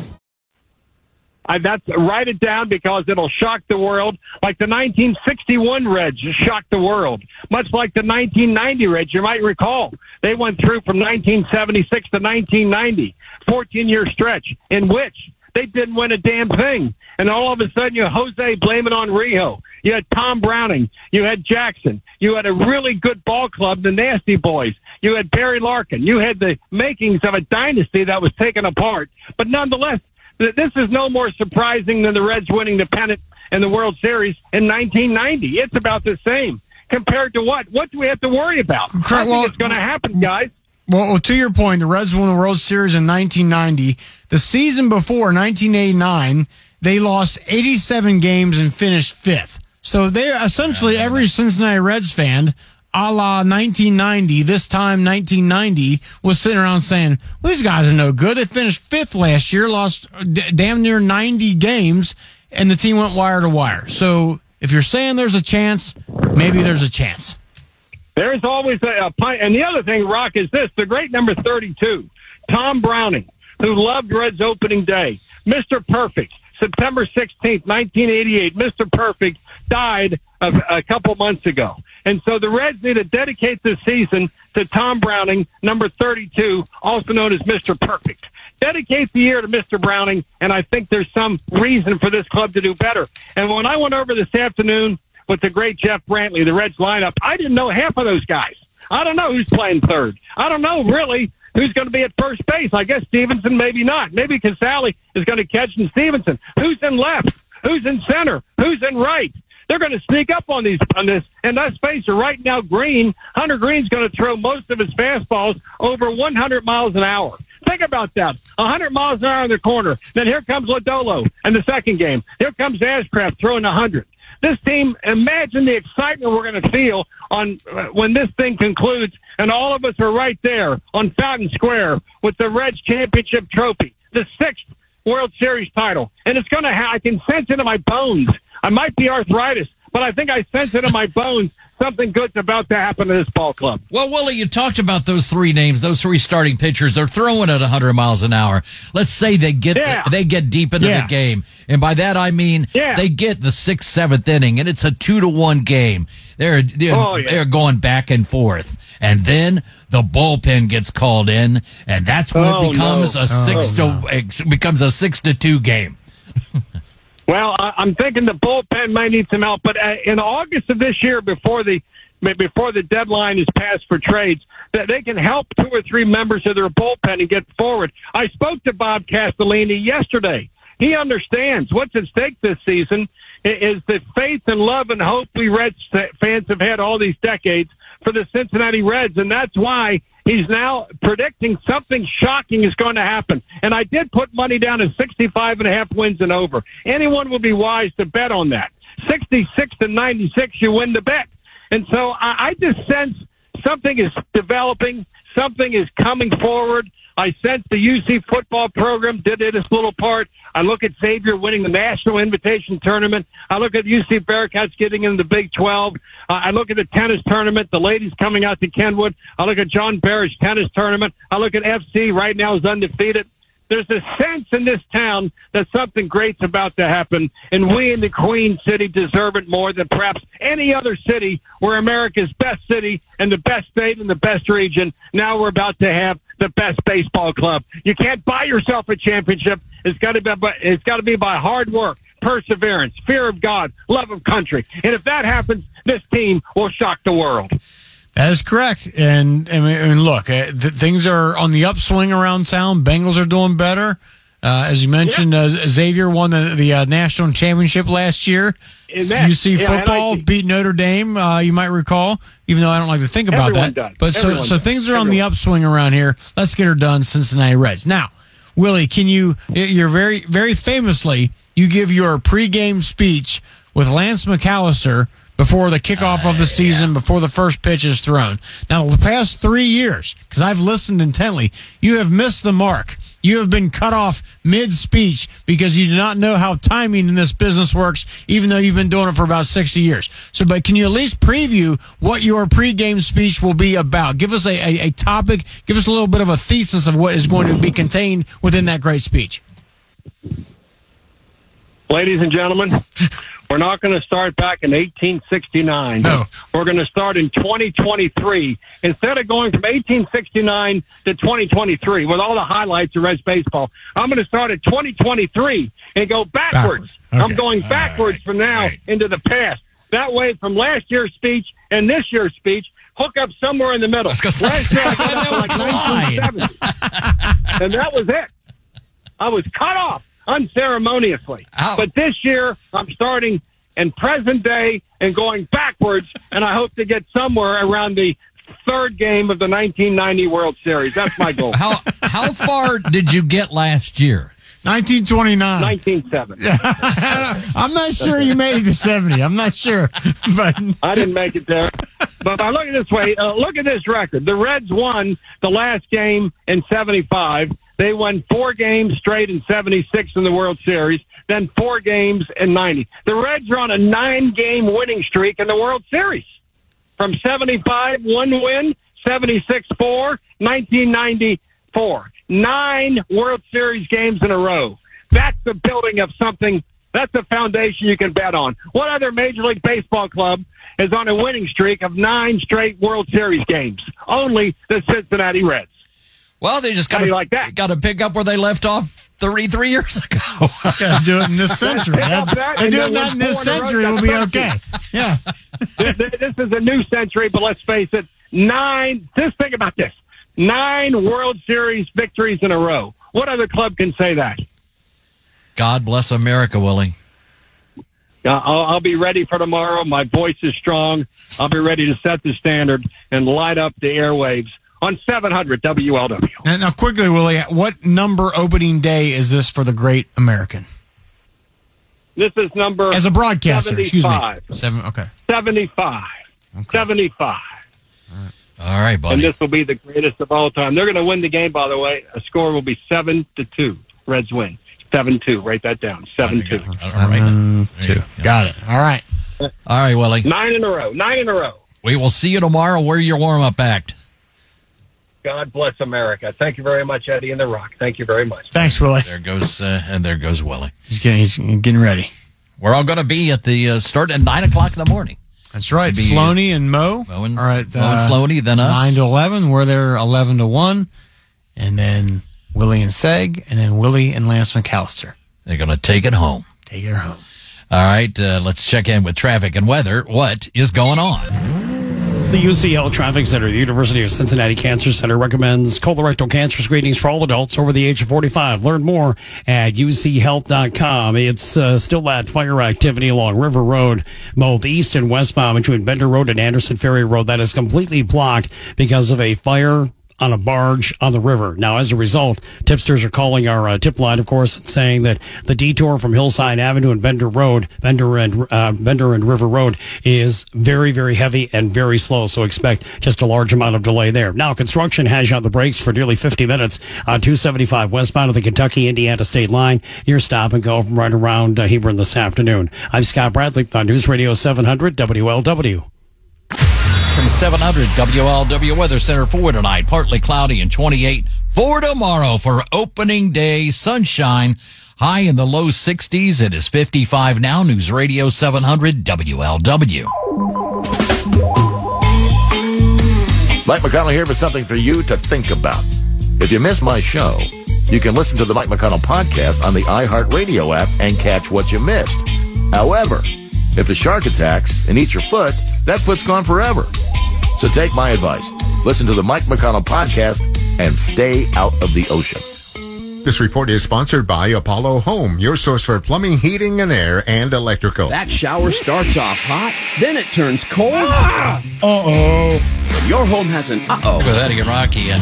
Write it down because it'll shock the world, like the 1961 Reds shocked the world, much like the 1990 Reds. You might recall they went through from 1976 to 1990, 14-year stretch in which they didn't win a damn thing. And all of a sudden, you had Jose blaming on Riho. You had Tom Browning. You had Jackson. You had a really good ball club, the Nasty Boys. You had Barry Larkin. You had the makings of a dynasty that was taken apart. But nonetheless, this is no more surprising than the Reds winning the pennant and the World Series in 1990. It's about the same. Compared to what? What do we have to worry about? I think it's going to happen, guys. Well, to your point, the Reds won the World Series in 1990. The season before, 1989, they lost 87 games and finished fifth. So they essentially, every Cincinnati Reds fan, a la 1990, this time 1990, was sitting around saying, well, these guys are no good. They finished fifth last year, lost damn near 90 games, and the team went wire to wire. So if you're saying there's a chance, maybe there's a chance. There's always a pint. And the other thing, Rock, is this. The great number 32, Tom Browning, who loved Reds opening day, Mr. Perfect, September 16th, 1988, Mr. Perfect died a couple months ago. And so the Reds need to dedicate this season to Tom Browning, number 32, also known as Mr. Perfect. Dedicate the year to Mr. Browning, and I think there's some reason for this club to do better. And when I went over this afternoon with the great Jeff Brantley, the Reds lineup, I didn't know half of those guys. I don't know who's playing third. I don't know, really, who's going to be at first base. I guess Stevenson, maybe not. Maybe Casale is going to catch in Stevenson. Who's in left? Who's in center? Who's in right? They're going to sneak up on this. And let's face it, right now, Hunter Green's going to throw most of his fastballs over 100 miles an hour. Think about that. 100 miles an hour in the corner. Then here comes Lodolo in the second game. Here comes Ashcraft throwing 100. This team, imagine the excitement we're going to feel on when this thing concludes, and all of us are right there on Fountain Square with the Reds Championship Trophy, the 6th World Series title. And it's going to I can sense it in my bones. I might be arthritis, but I think I sense it in my bones. Something good's about to happen to this ball club. Well, Willie, you talked about those three names, those three starting pitchers. They're throwing at 100 miles an hour. Let's say they get deep into the game. And by that I mean they get the 6th, 7th inning, and it's a 2-1 game. They're going back and forth. And then the bullpen gets called in, and that's when it becomes a 6-2 game. Well, I'm thinking the bullpen might need some help, but in August of this year, before the deadline is passed for trades, that they can help 2 or 3 members of their bullpen and get forward. I spoke to Bob Castellini yesterday. He understands what's at stake this season is the faith and love and hope we Reds fans have had all these decades for the Cincinnati Reds, and that's why he's now predicting something shocking is going to happen. And I did put money down at 65.5 wins and over. Anyone would be wise to bet on that. 66-96, you win the bet. And so I just sense something is developing. Something is coming forward. I sense the UC football program did its little part. I look at Xavier winning the National Invitation Tournament. I look at UC Bearcats getting into the Big 12. I look at the tennis tournament, the ladies coming out to Kenwood. I look at John Barry's tennis tournament. I look at FC right now is undefeated. There's a sense in this town that something great's about to happen, and we in the Queen City deserve it more than perhaps any other city. We're America's best city and the best state and the best region. Now we're about to have the best baseball club. You can't buy yourself a championship. It's got to be by hard work, perseverance, fear of God, love of country. And if that happens, this team will shock the world. That is correct. And look, things are on the upswing around town. Bengals are doing better. As you mentioned, Xavier won the national championship last year. UC football beat Notre Dame, you might recall, even though I don't like to think about that. Does. But so things are on the upswing around here. Let's get her done, Cincinnati Reds. Now, Willie, you're very, very famously, you give your pregame speech with Lance McAllister before the kickoff of the season, before the first pitch is thrown. Now, the past 3 years, because I've listened intently, you have missed the mark. You have been cut off mid-speech because you do not know how timing in this business works, even though you've been doing it for about 60 years. So, but can you at least preview what your pregame speech will be about? Give us a topic. Give us a little bit of a thesis of what is going to be contained within that great speech. Ladies and gentlemen, we're not going to start back in 1869. No. We're going to start in 2023. Instead of going from 1869 to 2023 with all the highlights of Reds baseball, I'm going to start at 2023 and go backwards. Okay. I'm going backwards from now into the past. That way, from last year's speech and this year's speech, hook up somewhere in the middle. Last year, I got out like 1970. And that was it. I was cut off unceremoniously. Ow. But this year, I'm starting in present day and going backwards, and I hope to get somewhere around the third game of the 1990 World Series. That's my goal. How far did you get last year? 1929. 1970. I'm not sure you made it to 70. I'm not sure. But I didn't make it there. But I look at it this way. Look at this record. The Reds won the last game in 75. They won 4 games straight in 76 in the World Series, then 4 games in 90. The Reds are on a 9-game winning streak in the World Series. From 75, 1 win, 76, 4, 1994. 9 World Series games in a row. That's the building of something. That's the foundation you can bet on. What other Major League Baseball club is on a winning streak of 9 straight World Series games? Only the Cincinnati Reds. Well, they just got to pick up where they left off 33 years ago. Got to do it in this century. They do it not in this century, we'll be okay. Yeah. This is a new century, but let's face it, 9, just think about this, 9 World Series victories in a row. What other club can say that? God bless America, Willie. I'll be ready for tomorrow. My voice is strong. I'll be ready to set the standard and light up the airwaves on 700 WLW. And now, quickly, Willie, what number opening day is this for the Great American? This is number as a broadcaster. 75. Excuse me, 75. Okay. 75. All right, buddy. And this will be the greatest of all time. They're going to win the game. By the way, a score will be 7-2. Reds win 7-2. Write that down. 7-2. Got it. All right. All right, Willie. 9 in a row. We will see you tomorrow. Where your warm up act? God bless America. Thank you very much, Eddie and the Rock. Thank you very much. Thanks, Willie. There goes Willie. He's getting ready. We're all going to be at the start at 9:00 in the morning. That's right. Sloaney and Moe. Moe and Sloaney, then us. 9 to 11. We're there 11 to 1, and then Willie and Seg, and then Willie and Lance McAllister. They're going to take it home. Take it home. All right. Let's check in with traffic and weather. What is going on? The UCL Traffic Center, the University of Cincinnati Cancer Center, recommends colorectal cancer screenings for all adults over the age of 45. Learn more at uchealth.com. It's still that fire activity along River Road, both east and westbound between Bender Road and Anderson Ferry Road. That is completely blocked because of a fire on a barge on the river. Now, as a result, tipsters are calling our tip line, of course, and saying that the detour from Hillside Avenue and Bender and River Road is very, very heavy and very slow, so expect just a large amount of delay there. Now, construction has you on the brakes for nearly 50 minutes on 275 westbound of the Kentucky-Indiana state line. Your stop and go from right around Hebron this afternoon. I'm Scott Bradley on News Radio 700 WLW. From 700 WLW Weather Center for tonight, partly cloudy and 28 for tomorrow for opening day sunshine. High in the low 60s. It is 55 now. News Radio 700 WLW. Mike McConnell here with something for you to think about. If you miss my show, you can listen to the Mike McConnell podcast on the iHeartRadio app and catch what you missed. However, if the shark attacks and eats your foot, that foot's gone forever. So take my advice. Listen to the Mike McConnell podcast and stay out of the ocean. This report is sponsored by Apollo Home, your source for plumbing, heating, and air, and electrical. That shower starts off hot, then it turns cold. Ah! Uh-oh. When your home has an uh-oh. With Eddie and Rocky, and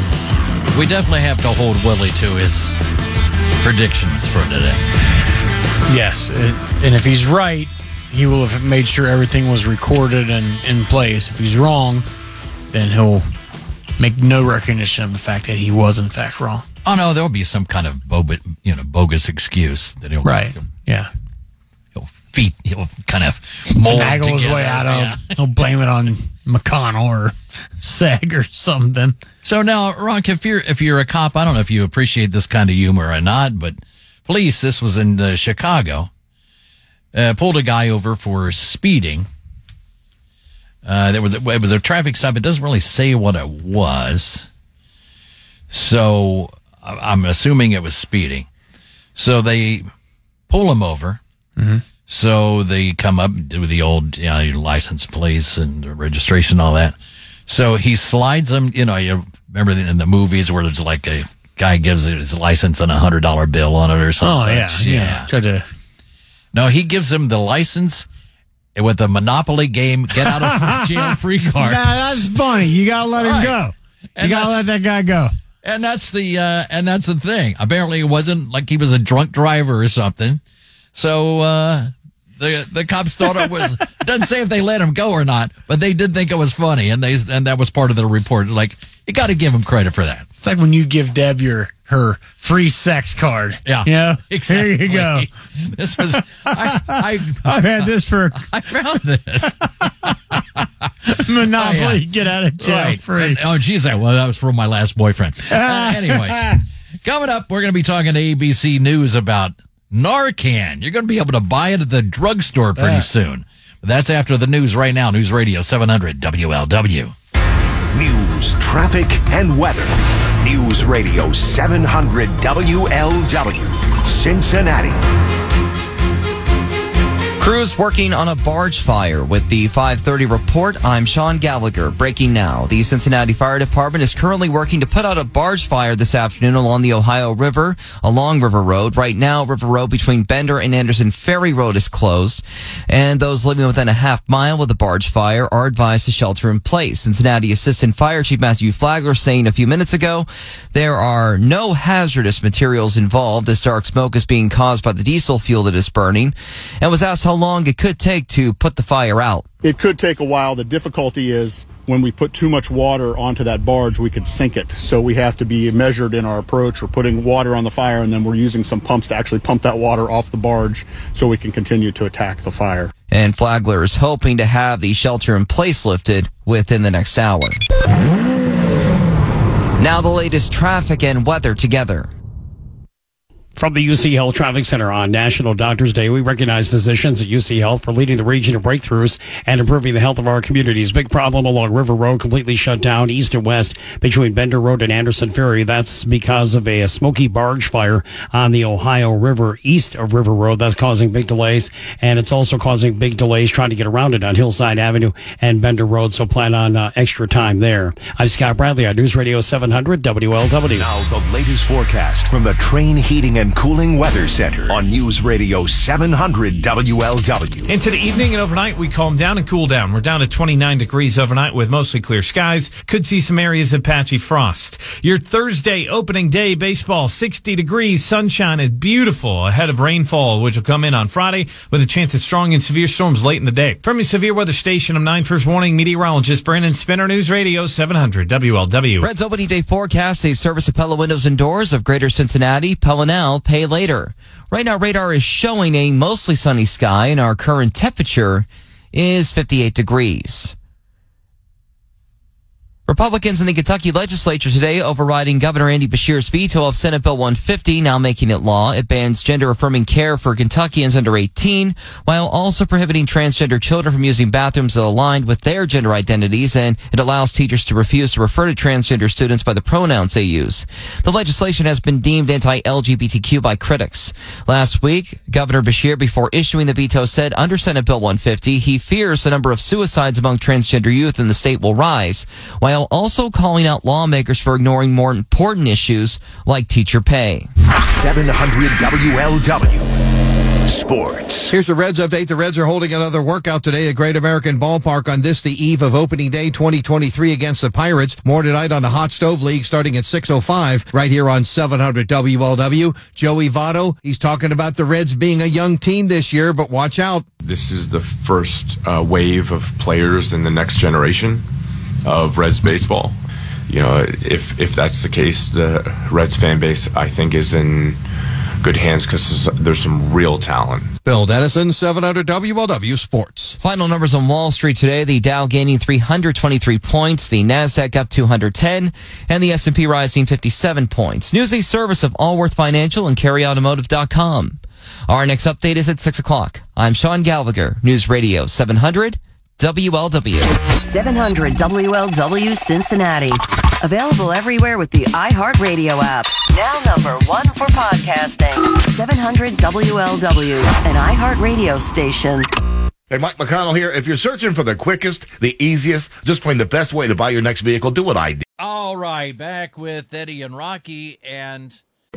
we definitely have to hold Willie to his predictions for today. Yes, and if he's right, he will have made sure everything was recorded and in place. If he's wrong, then he'll make no recognition of the fact that he was, in fact, wrong. Oh, no, there will be some kind of bogus excuse that he'll... Right, yeah. He'll kind of mold together. His way out of... Yeah. He'll blame it on McConnell or Seg or something. So now, Ronk, if you're a cop, I don't know if you appreciate this kind of humor or not, but police, this was in Chicago. pulled a guy over for speeding. It was a traffic stop. It doesn't really say what it was. So I'm assuming it was speeding. So they pull him over. Mm-hmm. So they come up, do the old license, plates, and registration, all that. So he slides him. You remember in the movies where there's like a guy gives his license and $100 bill on it or something. Oh, such. Yeah. Try to. No, he gives him the license with a Monopoly game, get out of jail free card. Nah, that's funny. You got to let him go. And you got to let that guy go. And that's the thing. Apparently, it wasn't like he was a drunk driver or something. So the cops thought it was. It doesn't say if they let him go or not, but they did think it was funny, and that was part of the report. Like, you got to give him credit for that. It's like when you give Deb her free sex card. Yeah, exactly. Here you go. This was I've had this for. I found this Monopoly. Oh, yeah. Get out of jail free. And, oh, geez, that was from my last boyfriend. Anyways, coming up, we're going to be talking to ABC News about Narcan. You're going to be able to buy it at the drugstore pretty soon. But that's after the news right now. News Radio 700 WLW. News, traffic, and weather. News Radio 700 WLW, Cincinnati. Crews working on a barge fire with the 5:30 report. I'm Sean Gallagher. Breaking now. The Cincinnati Fire Department is currently working to put out a barge fire this afternoon along the Ohio River, along River Road. Right now, River Road between Bender and Anderson Ferry Road is closed, and those living within a half mile of the barge fire are advised to shelter in place. Cincinnati Assistant Fire Chief Matthew Flagler saying a few minutes ago, there are no hazardous materials involved. This dark smoke is being caused by the diesel fuel that is burning, and was asked how long it could take to put the fire out. It could take a while. The difficulty is when we put too much water onto that barge, we could sink it. So we have to be measured in our approach. We're putting water on the fire, and then we're using some pumps to actually pump that water off the barge so we can continue to attack the fire. And Flagler is hoping to have the shelter in place lifted within the next hour. Now the latest traffic and weather together. From the UC Health Traffic Center on National Doctors Day, we recognize physicians at UC Health for leading the region in breakthroughs and improving the health of our communities. Big problem along River Road, completely shut down east and west between Bender Road and Anderson Ferry. That's because of a smoky barge fire on the Ohio River east of River Road. That's causing big delays, and it's also causing big delays trying to get around it on Hillside Avenue and Bender Road, so plan on extra time there. I'm Scott Bradley on News Radio 700 WLW. Now the latest forecast from the Train Heating and Cooling Weather Center on News Radio 700 WLW. Into the evening and overnight, we calm down and cool down. We're down to 29 degrees overnight with mostly clear skies. Could see some areas of patchy frost. Your Thursday opening day baseball, 60 degrees. Sunshine is beautiful ahead of rainfall, which will come in on Friday with a chance of strong and severe storms late in the day. From your severe weather station, I'm 9 First Warning meteorologist Brandon Spinner, News Radio 700 WLW. Red's opening day forecast, a service of Pella Windows and Doors of Greater Cincinnati. Pella now. Pay later. Right now, radar is showing a mostly sunny sky, and our current temperature is 58 degrees. Republicans in the Kentucky legislature today overriding Governor Andy Beshear's veto of Senate Bill 150, now making it law. It bans gender-affirming care for Kentuckians under 18, while also prohibiting transgender children from using bathrooms that aligned with their gender identities, and it allows teachers to refuse to refer to transgender students by the pronouns they use. The legislation has been deemed anti-LGBTQ by critics. Last week, Governor Beshear, before issuing the veto, said under Senate Bill 150, he fears the number of suicides among transgender youth in the state will rise, while also calling out lawmakers for ignoring more important issues like teacher pay. 700 WLW Sports. Here's the Reds update. The Reds are holding another workout today at Great American Ballpark on this, the eve of opening day 2023 against the Pirates. More tonight on the Hot Stove League starting at 6:05 right here on 700 WLW. Joey Votto, he's talking about the Reds being a young team this year, but watch out. This is the first wave of players in the next generation of Reds baseball. You know, if that's the case, the Reds fan base, I think, is in good hands because there's some real talent. Bill Dennison, 700 WLW Sports. Final numbers on Wall Street today. The Dow gaining 323 points, the NASDAQ up 210, and the S&P rising 57 points. News a service of Allworth Financial and CarryAutomotive.com. Our next update is at 6 o'clock. I'm Sean Gallagher, News Radio 700 WLW. 700 WLW Cincinnati. Available everywhere with the iHeartRadio app. Now number one for podcasting. 700 WLW, an iHeartRadio station. Hey, Mike McConnell here. If you're searching for the quickest, the easiest, just plain the best way to buy your next vehicle, do what I did. All right, back with Eddie and Rocky and...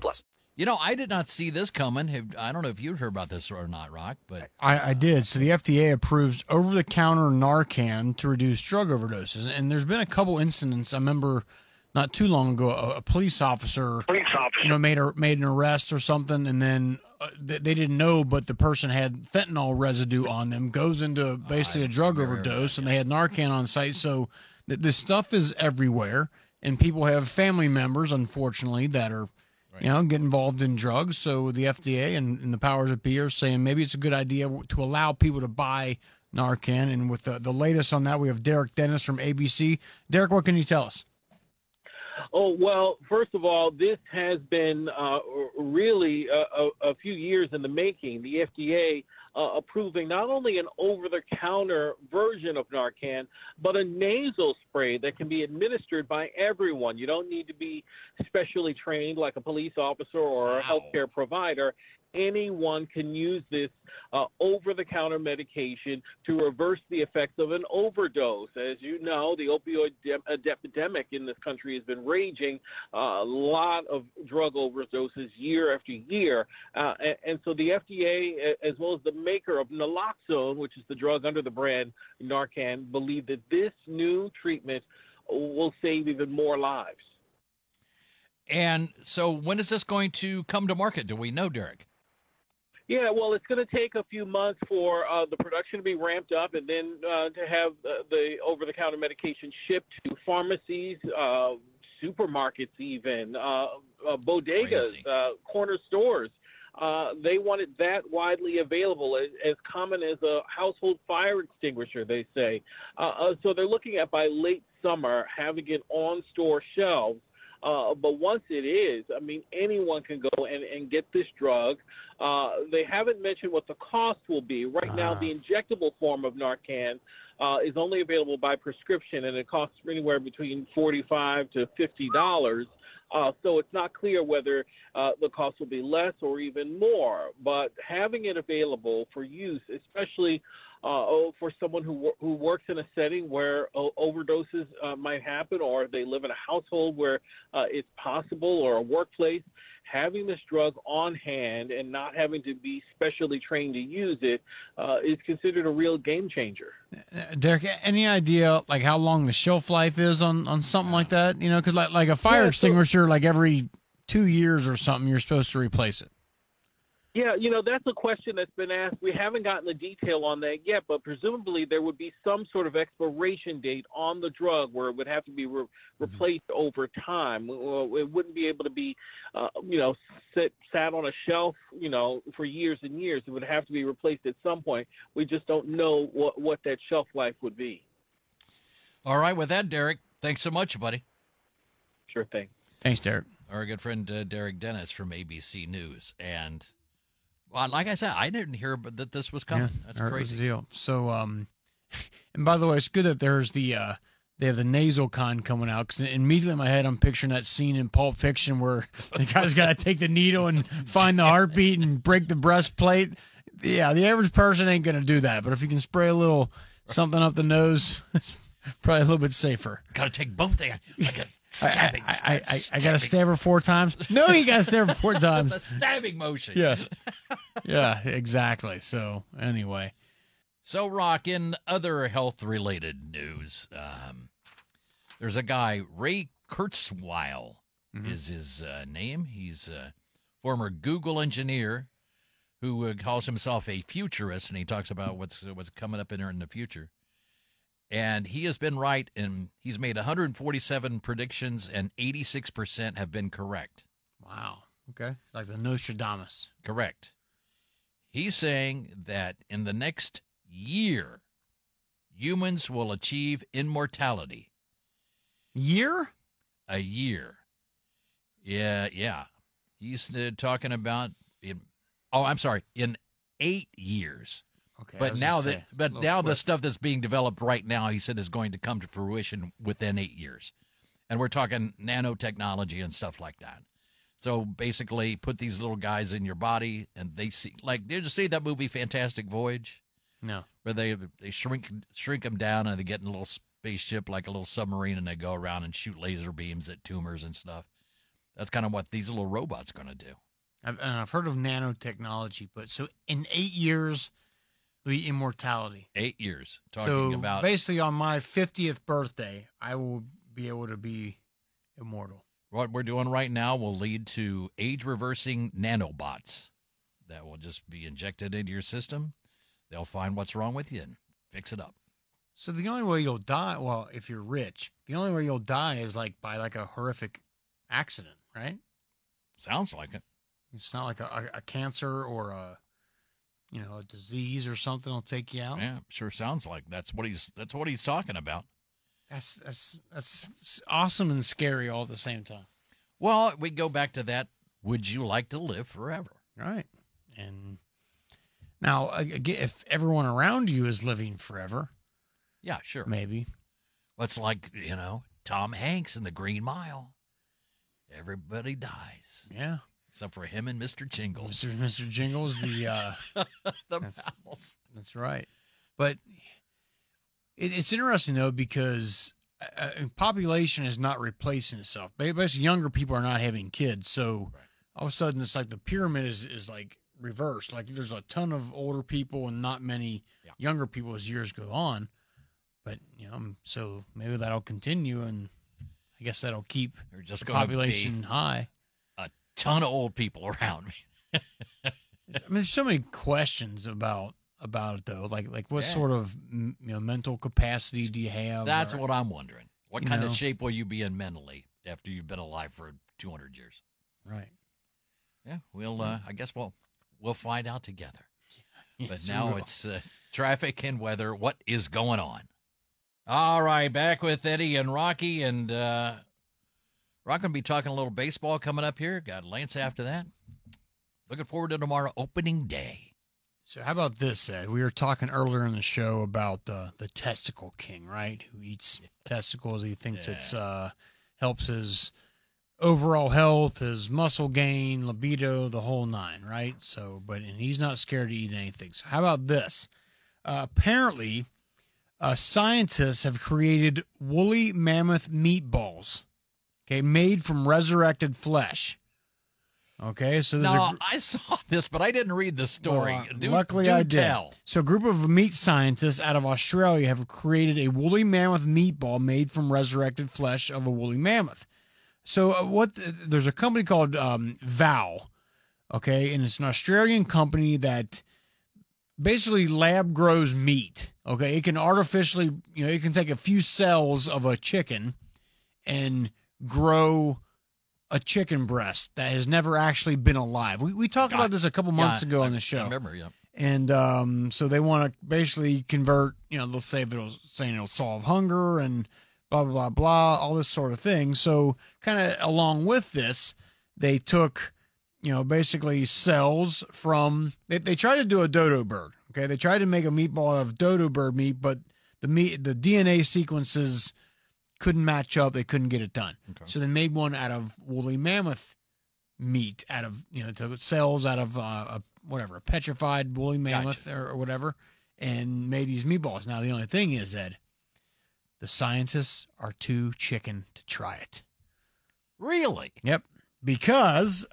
plus. You know, I did not see this coming. I don't know if you heard about this or not, Rock, but... I did. So the FDA approves over-the-counter Narcan to reduce drug overdoses. And there's been a couple incidents. I remember not too long ago, a police officer, you know, made an arrest or something, and then they didn't know, but the person had fentanyl residue on them, goes into basically a drug overdose, and they had Narcan on site. So this stuff is everywhere, and people have family members, unfortunately, that are... You know, get involved in drugs. So the FDA and the powers that be are saying maybe it's a good idea to allow people to buy Narcan. And with the latest on that, we have Derek Dennis from ABC. Derek, what can you tell us? Oh, well, first of all, this has been really a few years in the making. The FDA approving not only an over-the-counter version of Narcan, but a nasal spray that can be administered by everyone. You don't need to be specially trained like a police officer or a healthcare provider. Anyone can use this over-the-counter medication to reverse the effects of an overdose. As you know, the opioid epidemic in this country has been raging, a lot of drug overdoses year after year. And so the FDA, as well as the maker of naloxone, which is the drug under the brand Narcan, believe that this new treatment will save even more lives. And so when is this going to come to market? Do we know, Derek? Yeah, well, it's going to take a few months for the production to be ramped up and then to have the over-the-counter medication shipped to pharmacies, supermarkets even, bodegas, corner stores. They wanted that widely available, as common as a household fire extinguisher, they say. So they're looking at by late summer having it on store shelves. But once it is, I mean, anyone can go and get this drug. They haven't mentioned what the cost will be. Right now, the injectable form of Narcan is only available by prescription, and it costs anywhere between $45 to $50. So it's not clear whether the cost will be less or even more. But having it available for use, especially for someone who works in a setting where overdoses might happen, or they live in a household where it's possible, or a workplace, having this drug on hand and not having to be specially trained to use it is considered a real game changer. Derek, any idea like how long the shelf life is on something like that? You know, because like a fire extinguisher, like every 2 years or something, you're supposed to replace it. Yeah, you know, that's a question that's been asked. We haven't gotten the detail on that yet, but presumably there would be some sort of expiration date on the drug where it would have to be replaced over time. It wouldn't be able to be, you know, sat on a shelf, you know, for years and years. It would have to be replaced at some point. We just don't know what that shelf life would be. All right, with that, Derek, thanks so much, buddy. Sure thing. Thanks, Derek. Our good friend Derek Dennis from ABC News. And... Well, like I said, I didn't hear that this was coming. Yeah, that's crazy. Deal. So, and by the way, it's good that there's they have the nasal con coming out, because immediately in my head I'm picturing that scene in Pulp Fiction where the guy's got to take the needle and find the heartbeat and break the breastplate. Yeah, the average person ain't going to do that, but if you can spray a little something up the nose, it's probably a little bit safer. Got to take both hands. I got to stab her four times. No, you got to stab her four times. It's a stabbing motion. Yeah. Yeah, exactly. So anyway. So, Rock, in other health-related news, there's a guy, Ray Kurzweil is his name. He's a former Google engineer who calls himself a futurist, and he talks about what's coming up in the future. And he has been right, and he's made 147 predictions, and 86% have been correct. Wow. Okay. Like the Nostradamus. Correct. He's saying that in the next year, humans will achieve immortality. Year? A year. Yeah. He's talking about in 8 years. Okay. But now the stuff that's being developed right now, he said, is going to come to fruition within 8 years. And we're talking nanotechnology and stuff like that. So basically, put these little guys in your body, and they see, like, did you see that movie Fantastic Voyage? No. Where they shrink them down, and they get in a little spaceship, like a little submarine, and they go around and shoot laser beams at tumors and stuff. That's kind of what these little robots are going to do. I've heard of nanotechnology, but so in 8 years, the immortality. 8 years. So basically on my 50th birthday, I will be able to be immortal. What we're doing right now will lead to age-reversing nanobots that will just be injected into your system. They'll find what's wrong with you and fix it up. So the only way you'll die, well, if you're rich, the only way you'll die is by a horrific accident, right? Sounds like it. It's not like a cancer or a disease or something will take you out. Yeah, sure. Sounds like that's what he's talking about. That's awesome and scary all at the same time. Well, we go back to that. Would you like to live forever? Right. And now, again, if everyone around you is living forever. Yeah, sure. Maybe. That's Tom Hanks in The Green Mile. Everybody dies. Yeah. Except for him and Mr. Jingles. Mr. Jingles, the mouse. That's right. But it's interesting, though, because population is not replacing itself. Basically, younger people are not having kids. So right. All of a sudden, it's like the pyramid is like reversed. Like there's a ton of older people and not many younger people as years go on. But, so maybe that'll continue. And I guess that'll keep the population high. A ton of old people around me. There's so many questions about it though, like what sort of mental capacity do you have? That's what I'm wondering. What kind of shape will you be in mentally after you've been alive for 200 years? Right. Yeah, I guess we'll find out together. Yes, but now it's traffic and weather. What is going on? All right, back with Eddie and Rocky, and Rock gonna be talking a little baseball coming up here. Got Lance after that. Looking forward to tomorrow, opening day. So how about this, Ed? We were talking earlier in the show about the testicle king, right? Who eats testicles. He thinks it's helps his overall health, his muscle gain, libido, the whole nine, right? So, and he's not scared to eat anything. So how about this? Apparently, scientists have created woolly mammoth meatballs, made from resurrected flesh. Okay, so there's I saw this, but I didn't read the story. Luckily, I did. So a group of meat scientists out of Australia have created a woolly mammoth meatball made from resurrected flesh of a woolly mammoth. So there's a company called Vow, and it's an Australian company that basically lab grows meat. Okay, it can artificially, it can take a few cells of a chicken and grow a chicken breast that has never actually been alive. We talked about this a couple months ago on the show. I remember, yeah. And so they want to basically convert, they'll say it'll solve hunger and blah, blah, blah, blah, all this sort of thing. So kind of along with this, they took, basically cells from, they tried to do a dodo bird, okay? They tried to make a meatball out of dodo bird meat, but the DNA sequences couldn't match up. They couldn't get it done. Okay. So they made one out of woolly mammoth meat, out of cells out of a petrified woolly mammoth or whatever, and made these meatballs. Now the only thing is, Ed, the scientists are too chicken to try it. Really? Yep. Because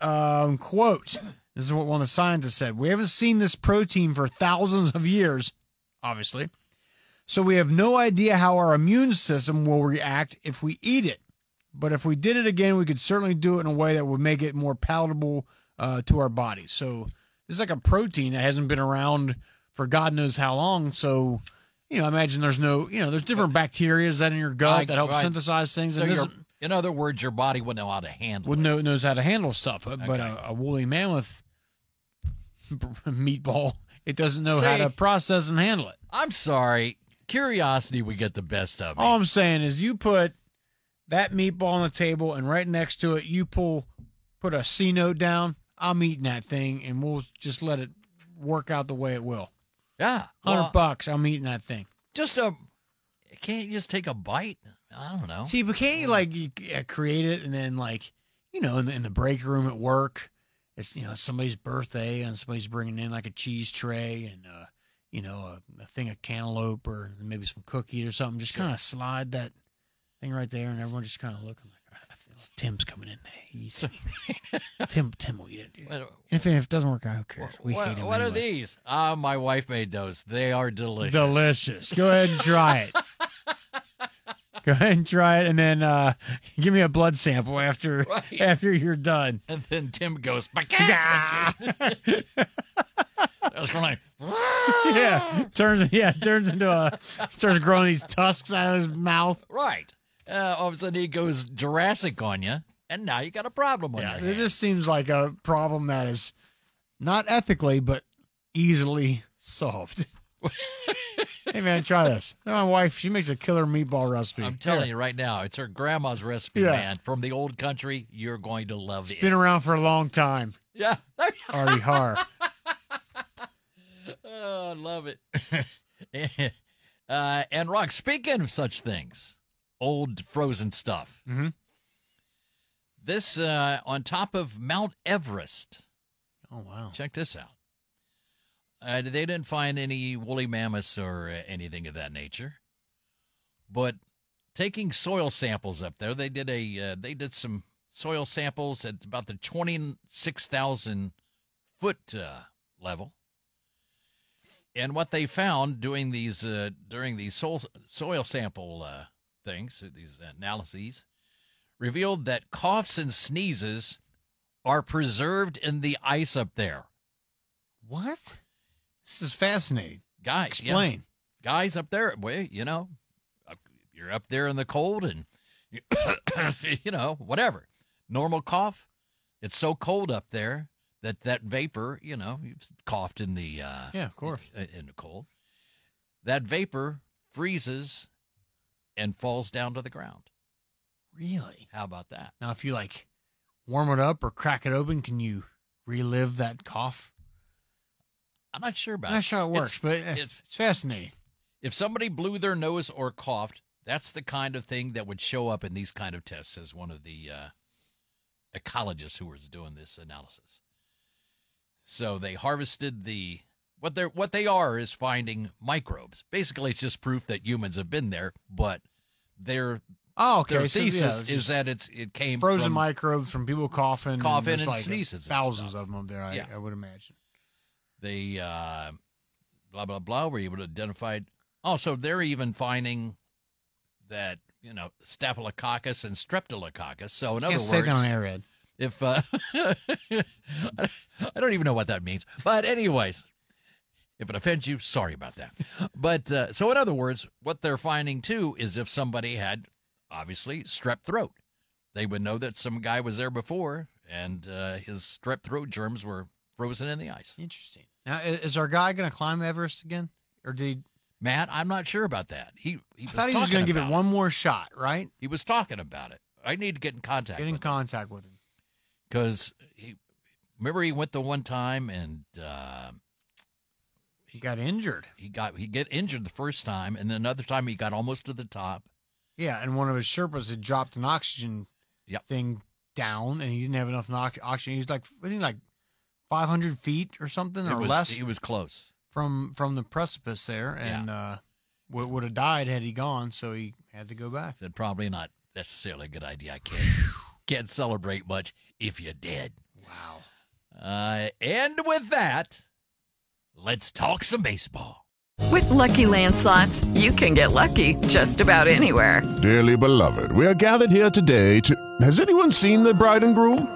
quote, this is what one of the scientists said: "We haven't seen this protein for thousands of years, obviously. So we have no idea how our immune system will react if we eat it. But if we did it again, we could certainly do it in a way that would make it more palatable to our bodies." So This is like a protein that hasn't been around for God knows how long. So, you know, I imagine there's no, you know, there's different bacteria that in your gut that help synthesize things. So and this, in other words, your body wouldn't know how to handle it. Knows how to handle stuff. Okay. But a woolly mammoth meatball, it doesn't know how to process and handle it. I'm sorry. Curiosity would get the best of me. All I'm saying is you put that meatball on the table and right next to it, you put a C note down. I'm eating that thing, and we'll just let it work out the way it will. Yeah. $100 bucks, I'm eating that thing. Can't you just take a bite? I don't know. See, but can't you, like, create it and then, like, you know, in the break room at work, it's, you know, somebody's birthday and somebody's bringing in, like, a cheese tray and, you know, a thing of cantaloupe or maybe some cookies or something. Just kind of slide that thing right there, and everyone just kind of looking like, I feel like Tim's coming in. He's Tim will eat it, dude. And if it doesn't work out, who cares? What are these? My wife made those. They are delicious. Delicious. Go ahead and try it. And then give me a blood sample after you're done. And then Tim goes, that's when starts growing these tusks out of his mouth. Right. All of a sudden he goes Jurassic on you, and now you got a problem on your hand. This seems like a problem that is not ethically, but easily solved. Hey, man, try this. My wife, she makes a killer meatball recipe. I'm telling you right now, it's her grandma's recipe, man. From the old country, you're going to love it. It's been around for a long time. Yeah. Artie Har. Oh, I love it. And, Rock, speaking of such things, old frozen stuff, this on top of Mount Everest. Oh, wow. Check this out. They didn't find any woolly mammoths or anything of that nature, but taking soil samples up there, they did some soil samples at about the 26,000 foot level, and what they found during these soil sample things, these analyses, revealed that coughs and sneezes are preserved in the ice up there. What? This is fascinating. Guys, explain. Guys up there, well, you know, you're up there in the cold and, you know, whatever. Normal cough. It's so cold up there that vapor, you know, you've coughed in the... yeah, of course. In the cold. That vapor freezes and falls down to the ground. Really? How about that? Now, if you, like, warm it up or crack it open, can you relive that cough? I'm not sure about it. Not sure how it works, but it's fascinating. If somebody blew their nose or coughed, that's the kind of thing that would show up in these kind of tests, says one of the ecologists who was doing this analysis. So they harvested what they are is finding microbes. Basically, it's just proof that humans have been there, but their thesis is that it came frozen from microbes from people coughing and like sneezes. Thousands of them there, I would imagine. They, blah, blah, blah, were able to identify. Also, they're even finding that, you know, Staphylococcus and Streptococcus. So, in other words, say that on air, Ed. If, I don't even know what that means. But anyways, if it offends you, sorry about that. But, so in other words, what they're finding, too, is if somebody had, obviously, strep throat, they would know that some guy was there before, and his strep throat germs were frozen in the ice. Interesting. Now, is our guy going to climb Everest again, or did he? Matt, I'm not sure about that. I thought he was going to give it one more shot, right? He was talking about it. I need to get in contact. With him, because he went the one time and he got injured. He got injured the first time, and then another time he got almost to the top. Yeah, and one of his Sherpas had dropped an oxygen thing down, and he didn't have enough oxygen. He was like, 500 feet or something less. He was close from the precipice there, and would have died had he gone. So he had to go back. Said probably not necessarily a good idea. I can't celebrate much if you're dead. Wow. And with that, let's talk some baseball. With Lucky Land Slots, you can get lucky just about anywhere. Dearly beloved, we are gathered here today to. Has anyone seen the bride and groom?